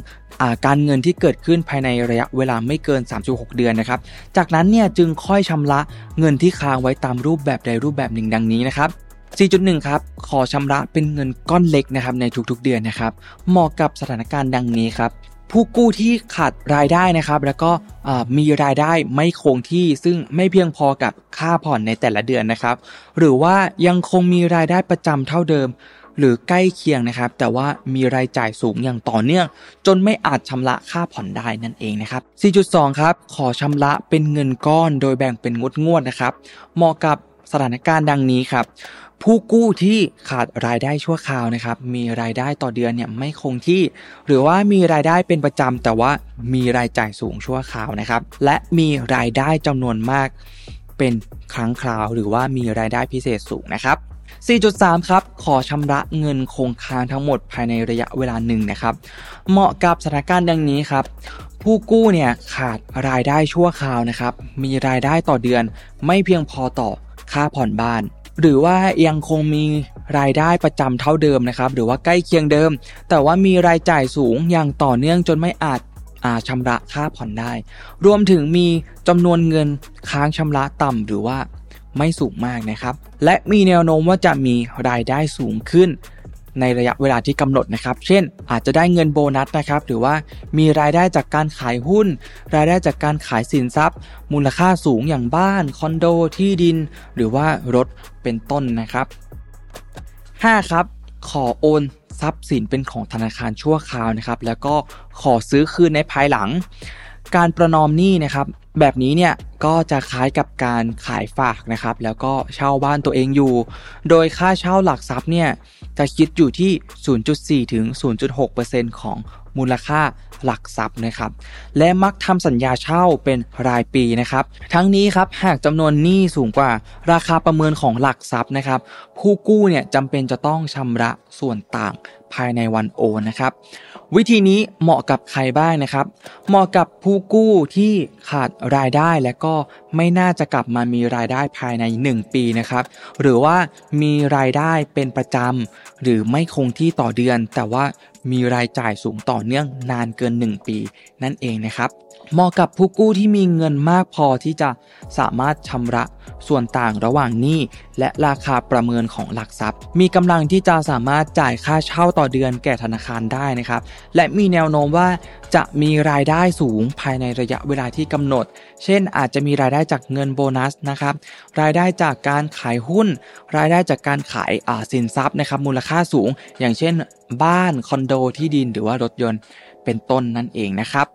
การเงินที่เกิดขึ้นภายในระยะเวลาไม่เกิน 3-6 เดือนนะครับจากนั้นเนี่ยจึงค่อยชำระเงินที่ค้างไว้ตามรูปแบบใดรูปแบบหนึ่งดังนี้นะครับ4.1 ครับขอชำระเป็นเงินก้อนเล็กนะครับในทุกๆเดือนนะครับเหมาะกับสถานการณ์ดังนี้ครับผู้กู้ที่ขาดรายได้นะครับแล้วก็มีรายได้ไม่คงที่ซึ่งไม่เพียงพอกับค่าผ่อนในแต่ละเดือนนะครับหรือว่ายังคงมีรายได้ประจำเท่าเดิมหรือใกล้เคียงนะครับแต่ว่ามีรายจ่ายสูงอย่างต่อเนื่องจนไม่อาจชำระค่าผ่อนได้นั่นเองนะครับ 4.2 ครับขอชำระเป็นเงินก้อนโดยแบ่งเป็นงวดๆนะครับเหมาะกับสถานการณ์ดังนี้ครับผู้กู้ที่ขาดรายได้ชั่วคราวนะครับมีรายได้ต่อเดือนเนี่ยไม่คงที่หรือว่ามีรายได้เป็นประจำแต่ว่ามีรายจ่ายสูงชั่วคราวนะครับและมีรายได้จำนวนมากเป็นครั้งคราวหรือว่ามีรายได้พิเศษสูงนะครับ 4.3 ครับขอชำระเงินคงค้างทั้งหมดภายในระยะเวลาหนึ่งนะครับเหมาะกับสถานการณ์ดังนี้ครับผู้กู้เนี่ยขาดรายได้ชั่วคราวนะครับมีรายได้ต่อเดือนไม่เพียงพอต่อค่าผ่อนบ้านหรือว่ายังคงมีรายได้ประจำเท่าเดิมนะครับหรือว่าใกล้เคียงเดิมแต่ว่ามีรายจ่ายสูงอย่างต่อเนื่องจนไม่อาจชำระค่าผ่อนได้รวมถึงมีจำนวนเงินค้างชำระต่ำหรือว่าไม่สูงมากนะครับและมีแนวโน้มว่าจะมีรายได้สูงขึ้นในระยะเวลาที่กำหนดนะครับเช่นอาจจะได้เงินโบนัสนะครับหรือว่ามีรายได้จากการขายหุ้นรายได้จากการขายสินทรัพย์มูลค่าสูงอย่างบ้านคอนโดที่ดินหรือว่ารถเป็นต้นนะครับ5ครับขอโอนทรัพย์สินเป็นของธนาคารชั่วคราวนะครับแล้วก็ขอซื้อคืนในภายหลังการประนอมหนี้นะครับแบบนี้เนี่ยก็จะคล้ายกับการขายฝากนะครับแล้วก็เช่าบ้านตัวเองอยู่โดยค่าเช่าหลักทรัพย์เนี่ยจะคิดอยู่ที่ 0.4 ถึง 0.6% ของมูลค่าหลักทรัพย์นะครับและมักทำสัญญาเช่าเป็นรายปีนะครับทั้งนี้ครับหากจำนวนหนี้สูงกว่าราคาประเมินของหลักทรัพย์นะครับผู้กู้เนี่ยจำเป็นจะต้องชำระส่วนต่างภายในวันโอนนะครับวิธีนี้เหมาะกับใครบ้างนะครับเหมาะกับผู้กู้ที่ขาดรายได้และก็ไม่น่าจะกลับมามีรายได้ภายใน1ปีนะครับหรือว่ามีรายได้เป็นประจำหรือไม่คงที่ต่อเดือนแต่ว่ามีรายจ่ายสูงต่อเนื่องนานเกิน1ปีนั่นเองนะครับ เหมาะกับผู้กู้ที่มีเงินมากพอที่จะสามารถชำระส่วนต่างระหว่างหนี้และราคาประเมินของหลักทรัพย์มีกำลังที่จะสามารถจ่ายค่าเช่าต่อเดือนแก่ธนาคารได้นะครับและมีแนวโน้มว่าจะมีรายได้สูงภายในระยะเวลาที่กำหนดเช่นอาจจะมีรายได้จากเงินโบนัสนะครับรายได้จากการขายหุ้นรายได้จากการขายสินทรัพย์นะครับมูลค่าสูงอย่างเช่นบ้านคอนโดที่ดินหรือว่ารถยนต์เป็นต้นนั่นเองนะครับ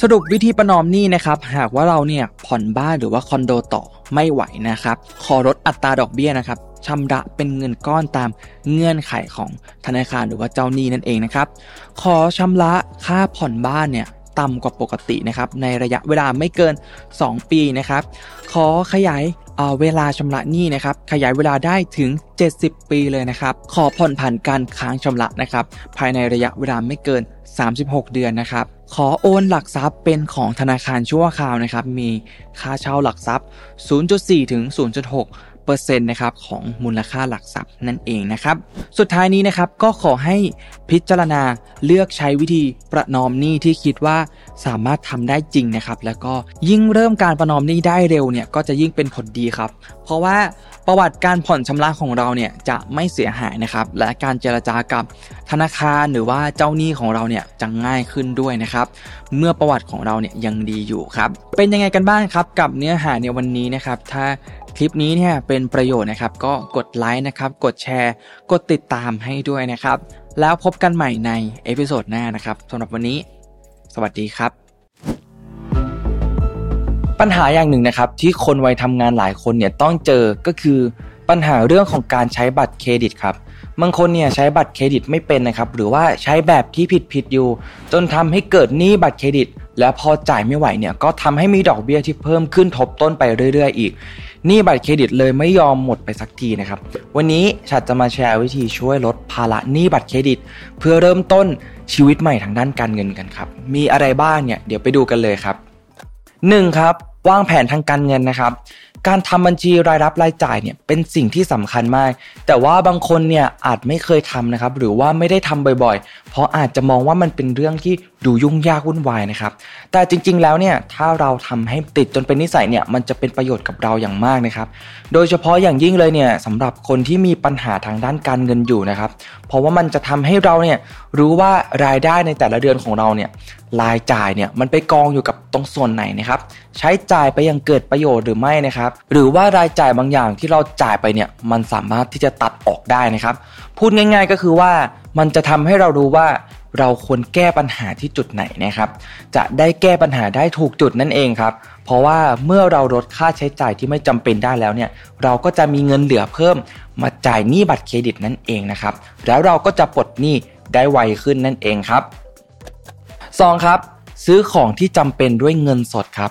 สรุปวิธีประนอมหนี้นะครับหากว่าเราเนี่ยผ่อนบ้านหรือว่าคอนโดต่อไม่ไหวนะครับขอลดอัตราดอกเบี้ยนะครับชำระเป็นเงินก้อนตามเงื่อนไขของธนาคารหรือว่าเจ้าหนี้นั่นเองนะครับขอชำระค่าผ่อนบ้านเนี่ยต่ำกว่าปกตินะครับในระยะเวลาไม่เกิน2ปีนะครับขอขยายเวลาชำระหนี้นะครับขยายเวลาได้ถึง70ปีเลยนะครับขอผ่อนผันการค้างชำระนะครับภายในระยะเวลาไม่เกิน36เดือนนะครับขอโอนหลักทรัพย์เป็นของธนาคารชั่วคราวนะครับมีค่าเช่าหลักทรัพย์ 0.4 ถึง 0.6% นะครับของมูลค่าหลักทรัพย์นั่นเองนะครับสุดท้ายนี้นะครับก็ขอให้พิจารณาเลือกใช้วิธีประนอมหนี้ที่คิดว่าสามารถทำได้จริงนะครับแล้วก็ยิ่งเริ่มการประนอมหนี้ได้เร็วเนี่ยก็จะยิ่งเป็นผลดีครับเพราะว่าประวัติการผ่อนชำระของเราเนี่ยจะไม่เสียหายนะครับและการเจรจากับธนาคารหรือว่าเจ้าหนี้ของเราเนี่ยจะง่ายขึ้นด้วยนะครับเมื่อประวัติของเราเนี่ยยังดีอยู่ครับเป็นยังไงกันบ้างครับกับเนื้อหาในวันนี้นะครับถ้าคลิปนี้เนี่ยเป็นประโยชน์นะครับก็กดไลค์นะครับกดแชร์กดติดตามให้ด้วยนะครับแล้วพบกันใหม่ในเอพิโซดหน้านะครับสำหรับวันนี้สวัสดีครับปัญหาอย่างหนึ่งนะครับที่คนวัยทำงานหลายคนเนี่ยต้องเจอก็คือปัญหาเรื่องของการใช้บัตรเครดิตครับบางคนเนี่ยใช้บัตรเครดิตไม่เป็นนะครับหรือว่าใช้แบบที่ผิดอยู่จนทำให้เกิดหนี้บัตรเครดิตแล้วพอจ่ายไม่ไหวเนี่ยก็ทำให้มีดอกเบี้ยที่เพิ่มขึ้นทบต้นไปเรื่อยๆอีกหนี้บัตรเครดิตเลยไม่ยอมหมดไปสักทีนะครับวันนี้ฉัดจะมาแชร์วิธีช่วยลดภาระหนี้บัตรเครดิตเพื่อเริ่มต้นชีวิตใหม่ทางด้านการเงินกันครับมีอะไรบ้างเนี่ยเดี๋ยวไปดูกันเลยครับ1ครับวางแผนทางการเงินนะครับการทำบัญชีรายรับรายจ่ายเนี่ยเป็นสิ่งที่สำคัญมากแต่ว่าบางคนเนี่ยอาจไม่เคยทำนะครับหรือว่าไม่ได้ทำบ่อยๆเพราะอาจจะมองว่ามันเป็นเรื่องที่ดูยุ่งยากวุ่นวายนะครับแต่จริงๆแล้วเนี่ยถ้าเราทำให้ติดจนเป็นนิสัยเนี่ยมันจะเป็นประโยชน์กับเราอย่างมากนะครับโดยเฉพาะอย่างยิ่งเลยเนี่ยสำหรับคนที่มีปัญหาทางด้านการเงินอยู่นะครับเพราะว่ามันจะทำให้เราเนี่ยรู้ว่ารายได้ในแต่ละเดือนของเราเนี่ยรายจ่ายเนี่ยมันไปกองอยู่กับตรงส่วนไหนนะครับใช้จ่ายไปอย่างเกิดประโยชน์หรือไม่นะครับหรือว่ารายจ่ายบางอย่างที่เราจ่ายไปเนี่ยมันสามารถที่จะตัดออกได้นะครับพูดง่ายๆก็คือว่ามันจะทำให้เรารู้ว่าเราควรแก้ปัญหาที่จุดไหนนะครับจะได้แก้ปัญหาได้ถูกจุดนั่นเองครับเพราะว่าเมื่อเราลดค่าใช้จ่ายที่ไม่จำเป็นได้แล้วเนี่ยเราก็จะมีเงินเหลือเพิ่มมาจ่ายหนี้บัตรเครดิตนั่นเองนะครับแล้วเราก็จะปลดหนี้ได้ไวขึ้นนั่นเองครับ2ครับซื้อของที่จำเป็นด้วยเงินสดครับ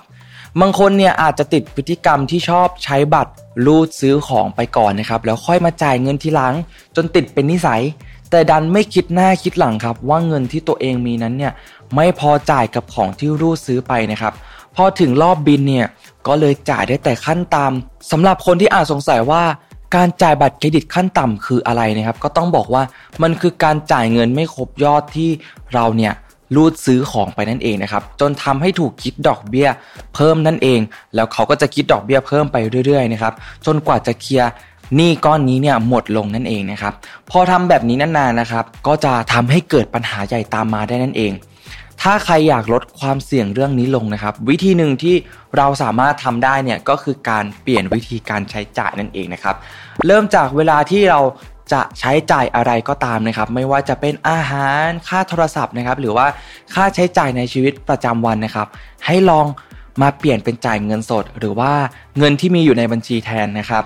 บางคนเนี่ยอาจจะติดพฤติกรรมที่ชอบใช้บัตรรูดซื้อของไปก่อนนะครับแล้วค่อยมาจ่ายเงินทีหลังจนติดเป็นนิสัยแต่ดันไม่คิดหน้าคิดหลังครับว่าเงินที่ตัวเองมีนั้นเนี่ยไม่พอจ่ายกับของที่รูดซื้อไปนะครับพอถึงรอบบินเนี่ยก็เลยจ่ายได้แต่ขั้นต่ำสำหรับคนที่อาจสงสัยว่าการจ่ายบัตรเครดิตขั้นต่ำคืออะไรนะครับก็ต้องบอกว่ามันคือการจ่ายเงินไม่ครบยอดที่เราเนี่ยรูดซื้อของไปนั่นเองนะครับจนทำให้ถูกคิดดอกเบี้ยเพิ่มนั่นเองแล้วเขาก็จะคิดดอกเบี้ยเพิ่มไปเรื่อยๆนะครับจนกว่าจะเคลียร์หนี้ก้อนนี้เนี่ยหมดลงนั่นเองนะครับพอทำแบบนี้นานๆนะครับก็จะทำให้เกิดปัญหาใหญ่ตามมาได้นั่นเองถ้าใครอยากลดความเสี่ยงเรื่องนี้ลงนะครับวิธีหนึ่งที่เราสามารถทำได้เนี่ยก็คือการเปลี่ยนวิธีการใช้จ่ายนั่นเองนะครับเริ่มจากเวลาที่เราจะใช้จ่ายอะไรก็ตามนะครับไม่ว่าจะเป็นอาหารค่าโทรศัพท์นะครับหรือว่าค่าใช้จ่ายในชีวิตประจำวันนะครับให้ลองมาเปลี่ยนเป็นจ่ายเงินสดหรือว่าเงินที่มีอยู่ในบัญชีแทนนะครับ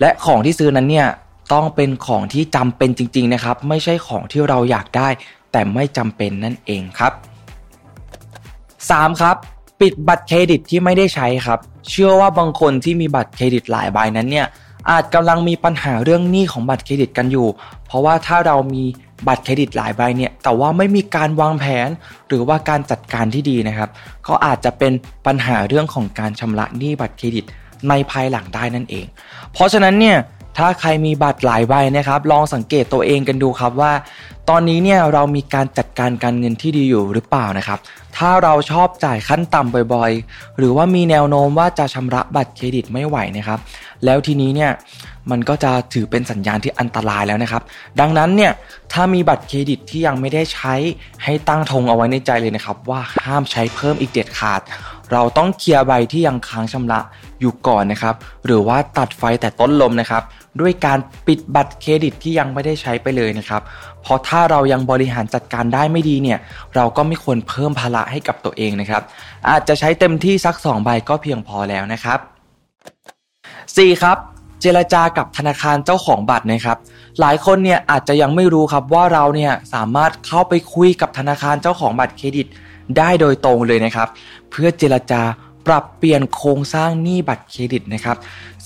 และของที่ซื้อนั้นเนี่ยต้องเป็นของที่จำเป็นจริงๆนะครับไม่ใช่ของที่เราอยากได้แต่ไม่จำเป็นนั่นเองครับ3ครับปิดบัตรเครดิตที่ไม่ได้ใช้ครับเชื่อว่าบางคนที่มีบัตรเครดิตหลายใบนั้นเนี่ยอาจกำลังมีปัญหาเรื่องหนี้ของบัตรเครดิตกันอยู่เพราะว่าถ้าเรามีบัตรเครดิตหลายใบเนี่ยแต่ว่าไม่มีการวางแผนหรือว่าการจัดการที่ดีนะครับก็อาจจะเป็นปัญหาเรื่องของการชำระหนี้บัตรเครดิตในภายหลังได้นั่นเองเพราะฉะนั้นเนี่ย ถ้าใครมีบัตรหลายใบนะครับลองสังเกตตัวเองกันดูครับว่าตอนนี้เนี่ยเรามีการจัดการการเงินที่ดีอยู่หรือเปล่านะครับถ้าเราชอบจ่ายขั้นต่ำบ่อยๆหรือว่ามีแนวโน้มว่าจะชำระบัตรเครดิตไม่ไหวนะครับแล้วทีนี้เนี่ยมันก็จะถือเป็นสัญญาณที่อันตรายแล้วนะครับดังนั้นเนี่ยถ้ามีบัตรเครดิตที่ยังไม่ได้ใช้ให้ตั้งธงเอาไว้ในใจเลยนะครับว่าห้ามใช้เพิ่มอีกเด็ดขาดเราต้องเคลียร์ใบที่ยังค้างชำระอยู่ก่อนนะครับหรือว่าตัดไฟแต่ต้นลมนะครับด้วยการปิดบัตรเครดิตที่ยังไม่ได้ใช้ไปเลยนะครับเพราะถ้าเรายังบริหารจัดการได้ไม่ดีเนี่ยเราก็ไม่ควรเพิ่มภาระให้กับตัวเองนะครับอาจจะใช้เต็มที่สัก2ใบก็เพียงพอแล้วนะครับ4ครับเจรจากับธนาคารเจ้าของบัตรนะครับหลายคนเนี่ยอาจจะยังไม่รู้ครับว่าเราเนี่ยสามารถเข้าไปคุยกับธนาคารเจ้าของบัตรเครดิตได้โดยตรงเลยนะครับเพื่อเจรจาปรับเปลี่ยนโครงสร้างหนี้บัตรเครดิตนะครับ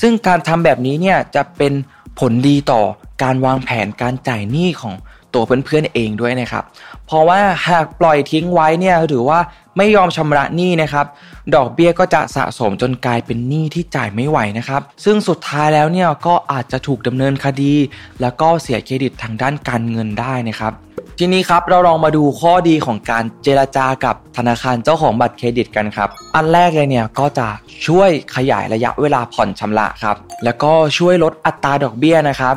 ซึ่งการทำแบบนี้เนี่ยจะเป็นผลดีต่อการวางแผนการจ่ายหนี้ของตัวเพื่อนๆเองด้วยนะครับเพราะว่าหากปล่อยทิ้งไว้เนี่ยหรือว่าไม่ยอมชำระหนี้นะครับดอกเบี้ยก็จะสะสมจนกลายเป็นหนี้ที่จ่ายไม่ไหวนะครับซึ่งสุดท้ายแล้วเนี่ยก็อาจจะถูกดำเนินคดีแล้วก็เสียเครดิตทางด้านการเงินได้นะครับทีนี้ครับเราลองมาดูข้อดีของการเจรจากับธนาคารเจ้าของบัตรเครดิตกันครับอันแรกเลยเนี่ยก็จะช่วยขยายระยะเวลาผ่อนชำระครับแล้วก็ช่วยลดอัตราดอกเบี้ยนะครับ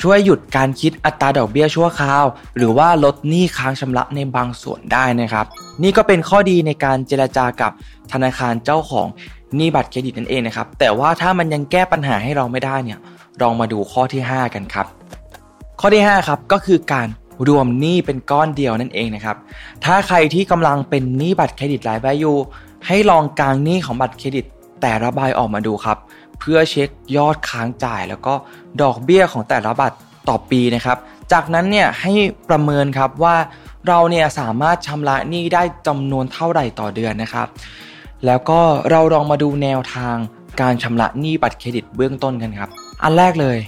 ช่วยหยุดการคิดอัตราดอกเบี้ยชั่วคราวหรือว่าลดหนี้ค้างชำระในบางส่วนได้นะครับนี่ก็เป็นข้อดีในการเจรจากับธนาคารเจ้าของหนี้บัตรเครดิตนั่นเองนะครับแต่ว่าถ้ามันยังแก้ปัญหาให้เราไม่ได้เนี่ยลองมาดูข้อที่5กันครับข้อที่5ครับก็คือการรวมหนี้เป็นก้อนเดียวนั่นเองนะครับถ้าใครที่กำลังเป็นหนี้บัตรเครดิตหลายใบอยู่ให้ลองกางหนี้ของบัตรเครดิตแต่ละใบออกมาดูครับเพื่อเช็คยอดค้างจ่ายแล้วก็ดอกเบี้ยของแต่ละบัตรต่อปีนะครับจากนั้นเนี่ยให้ประเมินครับว่าเราเนี่ยสามารถชำระหนี้ได้จำนวนเท่าไหร่ต่อเดือนนะครับแล้วก็เราลองมาดูแนวทางการชำระหนี้บัตรเครดิตเบื้องต้นกันครับอันแรกเลย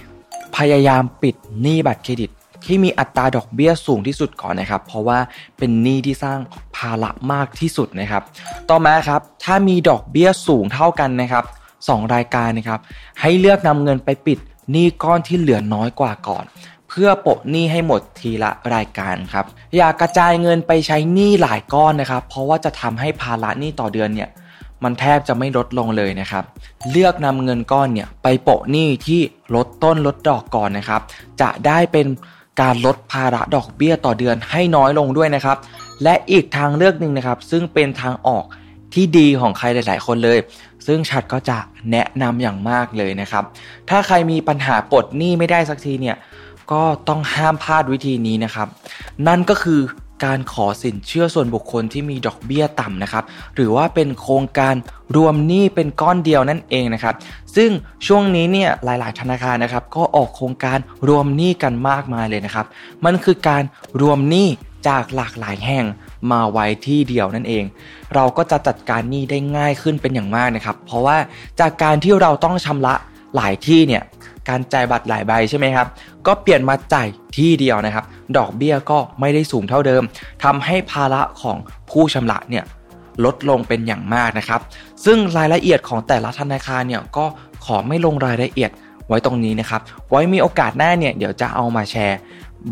พยายามปิดหนี้บัตรเครดิตที่มีอัตราดอกเบี้ยสูงที่สุดก่อนนะครับเพราะว่าเป็นหนี้ที่สร้างภาระมากที่สุดนะครับต่อมาครับถ้ามีดอกเบี้ยสูงเท่ากันนะครับ2รายการนะครับให้เลือกนำเงินไปปิดหนี้ก้อนที่เหลือน้อยกว่าก่อนเพื่อโปะหนี้ให้หมดทีละรายการครับอย่ากระจายเงินไปใช้หนี้หลายก้อนนะครับเพราะว่าจะทำให้ภาระหนี้ต่อเดือนเนี่ยมันแทบจะไม่ลดลงเลยนะครับเลือกนำเงินก้อนเนี่ยไปโปะหนี้ที่ลดต้นลดดอกก่อนนะครับจะได้เป็นการลดภาระดอกเบี้ยต่อเดือนให้น้อยลงด้วยนะครับและอีกทางเลือกหนึ่งนะครับซึ่งเป็นทางออกที่ดีของใครหลายๆคนเลยซึ่งฉัดก็จะแนะนำอย่างมากเลยนะครับถ้าใครมีปัญหาปลดหนี้ไม่ได้สักทีเนี่ยก็ต้องห้ามพลาดวิธีนี้นะครับนั่นก็คือการขอสินเชื่อส่วนบุคคลที่มีดอกเบี้ยต่ำนะครับหรือว่าเป็นโครงการรวมหนี้เป็นก้อนเดียวนั่นเองนะครับซึ่งช่วงนี้เนี่ยหลายๆธนาคารนะครับก็ออกโครงการรวมหนี้กันมากมายเลยนะครับมันคือการรวมหนี้จากหลากหลายแห่งมาไว้ที่เดียวนั่นเองเราก็จะจัดการหนี้ได้ง่ายขึ้นเป็นอย่างมากนะครับเพราะว่าจากการที่เราต้องชำระหลายที่เนี่ยการจ่ายบัตรหลายใบใช่ไหมครับก็เปลี่ยนมาจ่ายที่เดียวนะครับดอกเบี้ยก็ไม่ได้สูงเท่าเดิมทำให้ภาระของผู้ชำระเนี่ยลดลงเป็นอย่างมากนะครับซึ่งรายละเอียดของแต่ละธนาคารเนี่ยก็ขอไม่ลงรายละเอียดไว้ตรงนี้นะครับไว้มีโอกาสหน้าเนี่ยเดี๋ยวจะเอามาแชร์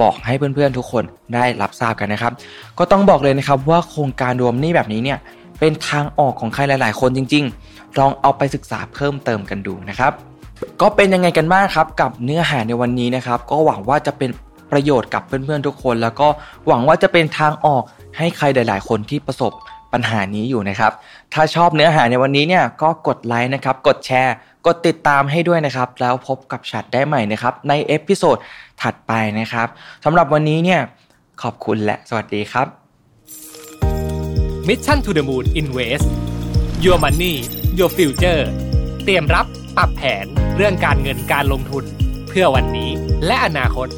บอกให้เพื่อนๆทุกคนได้รับทราบกันนะครับก็ต้องบอกเลยนะครับว่าโครงการรวมหนี้แบบนี้เนี่ยเป็นทางออกของใครหลายๆคนจริงๆลองเอาไปศึกษาเพิ่มเติมกันดูนะครับก็เป็นยังไงกันบ้างครับกับเนื้อหาในวันนี้นะครับก็หวังว่าจะเป็นประโยชน์กับเพื่อนๆทุกคนแล้วก็หวังว่าจะเป็นทางออกให้ใครหลายๆคนที่ประสบปัญหานี้อยู่นะครับถ้าชอบเนื้อหาในวันนี้เนี่ยก็กดไลค์นะครับกดแชร์กดติดตามให้ด้วยนะครับแล้วพบกับฉัตรได้ใหม่นะครับในเอพิโซดถัดไปนะครับสำหรับวันนี้เนี่ยขอบคุณและสวัสดีครับ Mission to the Moon Invest Your Money Your Future เตรียมรับปรับแผนเรื่องการเงินการลงทุนเพื่อวันนี้และอนาคต